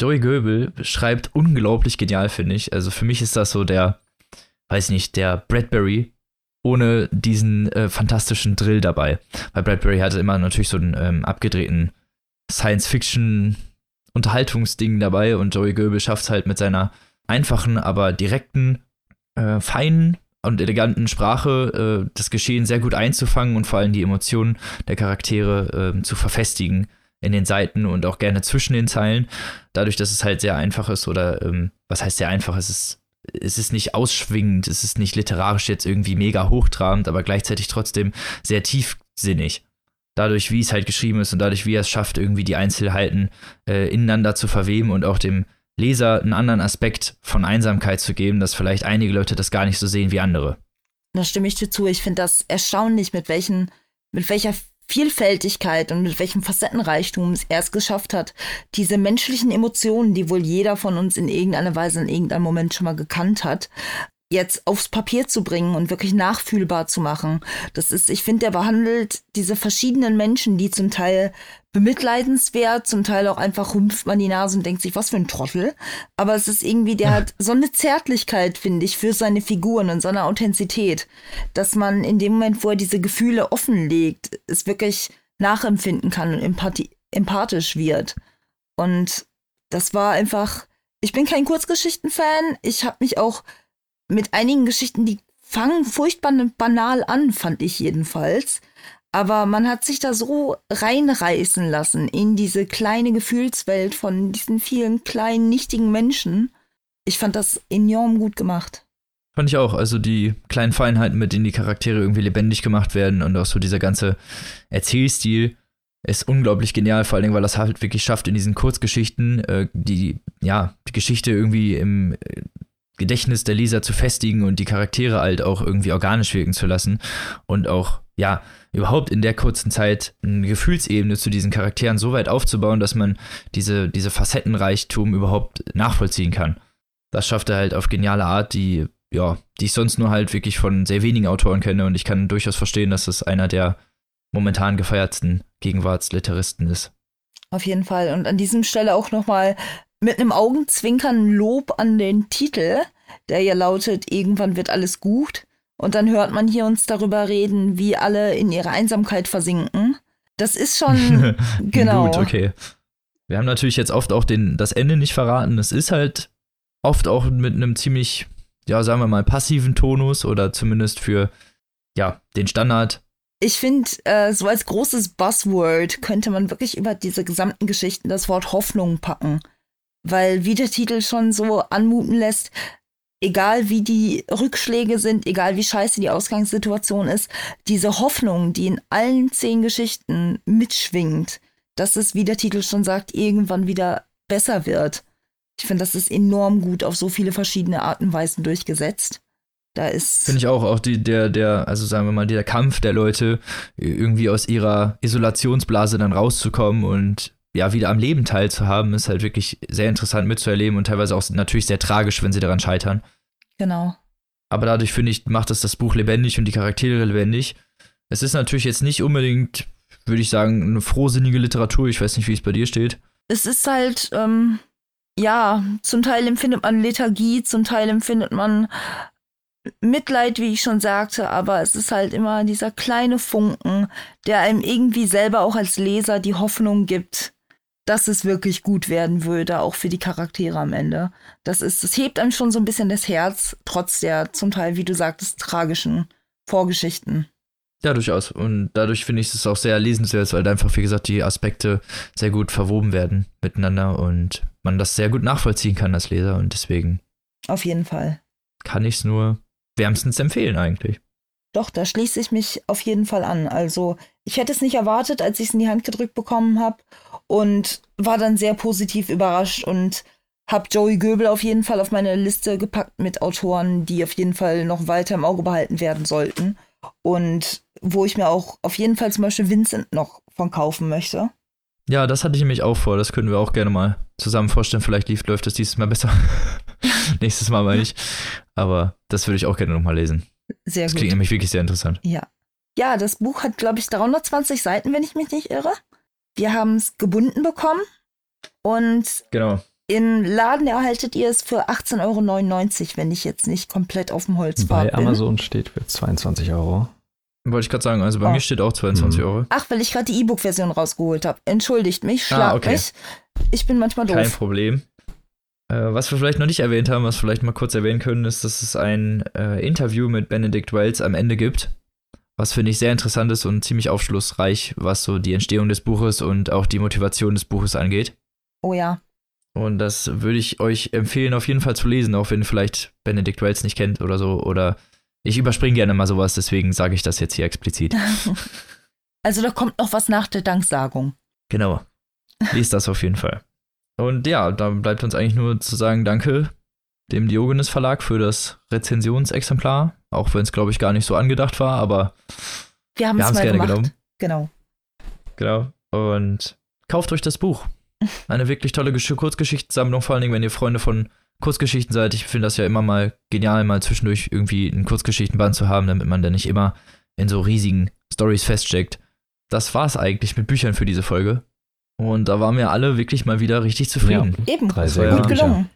Joey Goebel schreibt unglaublich genial, finde ich. Also für mich ist das so der, weiß nicht, der Bradbury ohne diesen fantastischen Drill dabei. Weil Bradbury hatte immer natürlich so einen abgedrehten Science-Fiction-Unterhaltungsding dabei. Und Joey Goebel schafft es halt mit seiner einfachen, aber direkten, feinen und eleganten Sprache das Geschehen sehr gut einzufangen und vor allem die Emotionen der Charaktere zu verfestigen in den Seiten und auch gerne zwischen den Zeilen. Dadurch, dass es halt sehr einfach ist oder, was heißt sehr einfach, es ist nicht ausschwingend, es ist nicht literarisch jetzt irgendwie mega hochtrabend, aber gleichzeitig trotzdem sehr tiefsinnig. Dadurch, wie es halt geschrieben ist und dadurch, wie er es schafft, irgendwie die Einzelheiten ineinander zu verweben und auch dem Leser einen anderen Aspekt von Einsamkeit zu geben, dass vielleicht einige Leute das gar nicht so sehen wie andere. Da stimme ich dir zu. Ich finde das erstaunlich, mit welcher Vielfältigkeit und mit welchem Facettenreichtum er es geschafft hat, diese menschlichen Emotionen, die wohl jeder von uns in irgendeiner Weise in irgendeinem Moment schon mal gekannt hat, jetzt aufs Papier zu bringen und wirklich nachfühlbar zu machen. Ich finde, er behandelt diese verschiedenen Menschen, die zum Teil bemitleidenswert, zum Teil auch einfach rümpft man die Nase und denkt sich, was für ein Trottel. Aber es ist irgendwie, der hat so eine Zärtlichkeit, finde ich, für seine Figuren und so eine Authentizität, dass man in dem Moment, wo er diese Gefühle offenlegt, es wirklich nachempfinden kann und empathisch wird. Und das war einfach, ich bin kein Kurzgeschichten-Fan, ich habe mich auch mit einigen Geschichten, die fangen furchtbar banal an, fand ich jedenfalls. Aber man hat sich da so reinreißen lassen in diese kleine Gefühlswelt von diesen vielen kleinen, nichtigen Menschen. Ich fand das enorm gut gemacht. Fand ich auch. Also die kleinen Feinheiten, mit denen die Charaktere irgendwie lebendig gemacht werden und auch so dieser ganze Erzählstil ist unglaublich genial, vor allen Dingen, weil das halt wirklich schafft, in diesen Kurzgeschichten die Geschichte irgendwie im Gedächtnis der Leser zu festigen und die Charaktere halt auch irgendwie organisch wirken zu lassen und auch, überhaupt in der kurzen Zeit eine Gefühlsebene zu diesen Charakteren so weit aufzubauen, dass man diese Facettenreichtum überhaupt nachvollziehen kann. Das schafft er halt auf geniale Art, die ich sonst nur halt wirklich von sehr wenigen Autoren kenne und ich kann durchaus verstehen, dass das einer der momentan gefeiertsten Gegenwartsliteristen ist. Auf jeden Fall. Und an diesem Stelle auch nochmal mit einem Augenzwinkern Lob an den Titel, der ja lautet, Irgendwann wird alles gut. Und dann hört man hier uns darüber reden, wie alle in ihre Einsamkeit versinken. Das ist schon, genau. Gut, okay. Wir haben natürlich jetzt oft auch das Ende nicht verraten. Es ist halt oft auch mit einem ziemlich, sagen wir mal, passiven Tonus oder zumindest für, den Standard. Ich finde, so als großes Buzzword könnte man wirklich über diese gesamten Geschichten das Wort Hoffnung packen. Weil, wie der Titel schon so anmuten lässt, egal wie die Rückschläge sind, egal wie scheiße die Ausgangssituation ist, diese Hoffnung, die in allen 10 Geschichten mitschwingt, dass es, wie der Titel schon sagt, irgendwann wieder besser wird. Ich finde, das ist enorm gut auf so viele verschiedene Arten und Weisen durchgesetzt. Da ist. Finde ich auch der Kampf der Leute, irgendwie aus ihrer Isolationsblase dann rauszukommen und wieder am Leben teilzuhaben, ist halt wirklich sehr interessant mitzuerleben und teilweise auch natürlich sehr tragisch, wenn sie daran scheitern. Genau. Aber dadurch, finde ich, macht das Buch lebendig und die Charaktere lebendig. Es ist natürlich jetzt nicht unbedingt, würde ich sagen, eine frohsinnige Literatur. Ich weiß nicht, wie es bei dir steht. Es ist halt, zum Teil empfindet man Lethargie, zum Teil empfindet man Mitleid, wie ich schon sagte, aber es ist halt immer dieser kleine Funken, der einem irgendwie selber auch als Leser die Hoffnung gibt, dass es wirklich gut werden würde, auch für die Charaktere am Ende. Das hebt einem schon so ein bisschen das Herz, trotz der zum Teil, wie du sagtest, tragischen Vorgeschichten. Ja, durchaus. Und dadurch finde ich es auch sehr lesenswert, weil einfach, wie gesagt, die Aspekte sehr gut verwoben werden miteinander und man das sehr gut nachvollziehen kann als Leser und deswegen. Auf jeden Fall. Kann ich es nur wärmstens empfehlen eigentlich. Doch, da schließe ich mich auf jeden Fall an. Also ich hätte es nicht erwartet, als ich es in die Hand gedrückt bekommen habe und war dann sehr positiv überrascht und habe Joey Goebel auf jeden Fall auf meine Liste gepackt mit Autoren, die auf jeden Fall noch weiter im Auge behalten werden sollten. Und wo ich mir auch auf jeden Fall zum Beispiel Vincent noch von kaufen möchte. Ja, das hatte ich nämlich auch vor. Das können wir auch gerne mal zusammen vorstellen. Vielleicht läuft das dieses Mal besser. Nächstes Mal meine ich. Aber das würde ich auch gerne nochmal lesen. Sehr gut. Das klingt nämlich wirklich sehr interessant. Ja. Ja, das Buch hat, glaube ich, 320 Seiten, wenn ich mich nicht irre. Wir haben es gebunden bekommen. Und genau. Im Laden erhaltet ihr es für 18,99 €, wenn ich jetzt nicht komplett auf dem Holzpfad bin. Bei Amazon steht für 22 €. Wollte ich gerade sagen, also bei mir steht auch 22 €. Ach, weil ich gerade die E-Book-Version rausgeholt habe. Entschuldigt mich, schlag mich. Ich bin manchmal doof. Kein Problem. Was wir vielleicht noch nicht erwähnt haben, was wir vielleicht mal kurz erwähnen können, ist, dass es ein Interview mit Benedict Wells am Ende gibt. Was, finde ich, sehr interessant ist und ziemlich aufschlussreich, was so die Entstehung des Buches und auch die Motivation des Buches angeht. Oh ja. Und das würde ich euch empfehlen, auf jeden Fall zu lesen, auch wenn ihr vielleicht Benedict Wells nicht kennt oder so. Oder ich überspringe gerne mal sowas, deswegen sage ich das jetzt hier explizit. Also da kommt noch was nach der Danksagung. Genau. Lest das auf jeden Fall. Und ja, da bleibt uns eigentlich nur zu sagen, danke dem Diogenes Verlag für das Rezensionsexemplar. Auch wenn es, glaube ich, gar nicht so angedacht war, aber wir haben es gerne genommen. Genau. Und kauft euch das Buch. Eine wirklich tolle Kurzgeschichtensammlung, vor allen Dingen, wenn ihr Freunde von Kurzgeschichten seid. Ich finde das ja immer mal genial, mal zwischendurch irgendwie einen Kurzgeschichtenband zu haben, damit man da nicht immer in so riesigen Storys feststeckt. Das war's eigentlich mit Büchern für diese Folge. Und da waren wir alle wirklich mal wieder richtig zufrieden. Ja, eben, das war gut gelungen.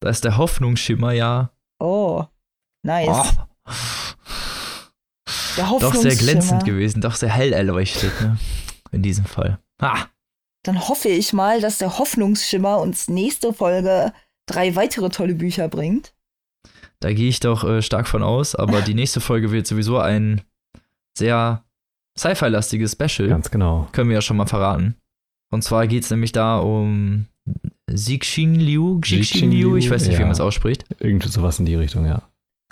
Da ist der Hoffnungsschimmer, ja. Oh, nice. Oh. Der Hoffnungsschimmer. Doch sehr glänzend gewesen, doch sehr hell erleuchtet, ne? In diesem Fall. Ha! Dann hoffe ich mal, dass der Hoffnungsschimmer uns nächste Folge 3 weitere tolle Bücher bringt. Da gehe ich doch stark von aus, aber die nächste Folge wird sowieso ein sehr Sci-Fi-lastiges Special. Ganz genau. Können wir ja schon mal verraten. Und zwar geht es nämlich da um Xixin Liu, ich weiß nicht, wie man es ausspricht. Irgendwie sowas in die Richtung, ja.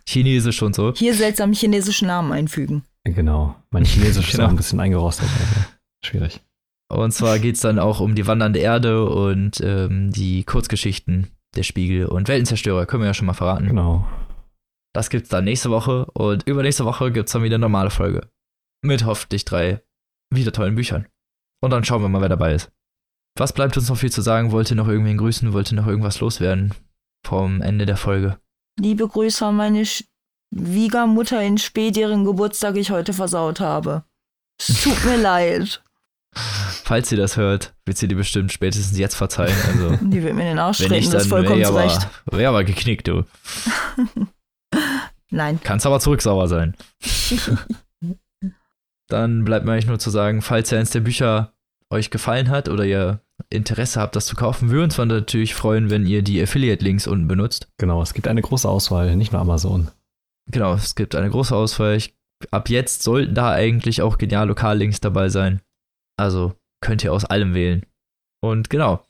Chinesisch und so. Hier seltsam chinesische Namen einfügen. Genau, mein Chinesisch ist auch ein bisschen eingerostet. Also schwierig. Und zwar geht es dann auch um die wandernde Erde und die Kurzgeschichten, der Spiegel und Weltenzerstörer, können wir ja schon mal verraten. Genau. Das gibt's dann nächste Woche und übernächste Woche gibt's dann wieder eine normale Folge. Mit hoffentlich 3 wieder tollen Büchern. Und dann schauen wir mal, wer dabei ist. Was bleibt uns noch viel zu sagen? Wollt ihr noch irgendwen grüßen? Wollt ihr noch irgendwas loswerden vom Ende der Folge? Liebe Grüße an meine Schwiegermutter in Spee, deren Geburtstag ich heute versaut habe. Es tut mir leid. Falls sie das hört, wird sie dir bestimmt spätestens jetzt verzeihen. Also, die wird mir den Arsch treten, das ist vollkommen zu Recht. Wäre aber geknickt, du. Nein. Kannst aber zurücksauer sein. Dann bleibt mir eigentlich nur zu sagen, falls ihr eins der Bücher euch gefallen hat oder ihr Interesse habt, das zu kaufen, würden wir uns natürlich freuen, wenn ihr die Affiliate-Links unten benutzt. Genau, es gibt eine große Auswahl, nicht nur Amazon. Genau, es gibt eine große Auswahl. Ab jetzt sollten da eigentlich auch genial Lokallinks dabei sein. Also könnt ihr aus allem wählen. Und genau,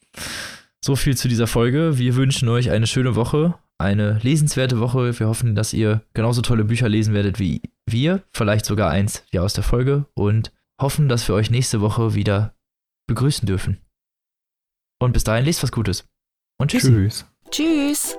so viel zu dieser Folge. Wir wünschen euch eine schöne Woche, eine lesenswerte Woche. Wir hoffen, dass ihr genauso tolle Bücher lesen werdet wie wir. Vielleicht sogar eins wie aus der Folge. Und hoffen, dass wir euch nächste Woche wieder begrüßen dürfen. Und bis dahin, lest was Gutes. Und tschüss. Tschüss.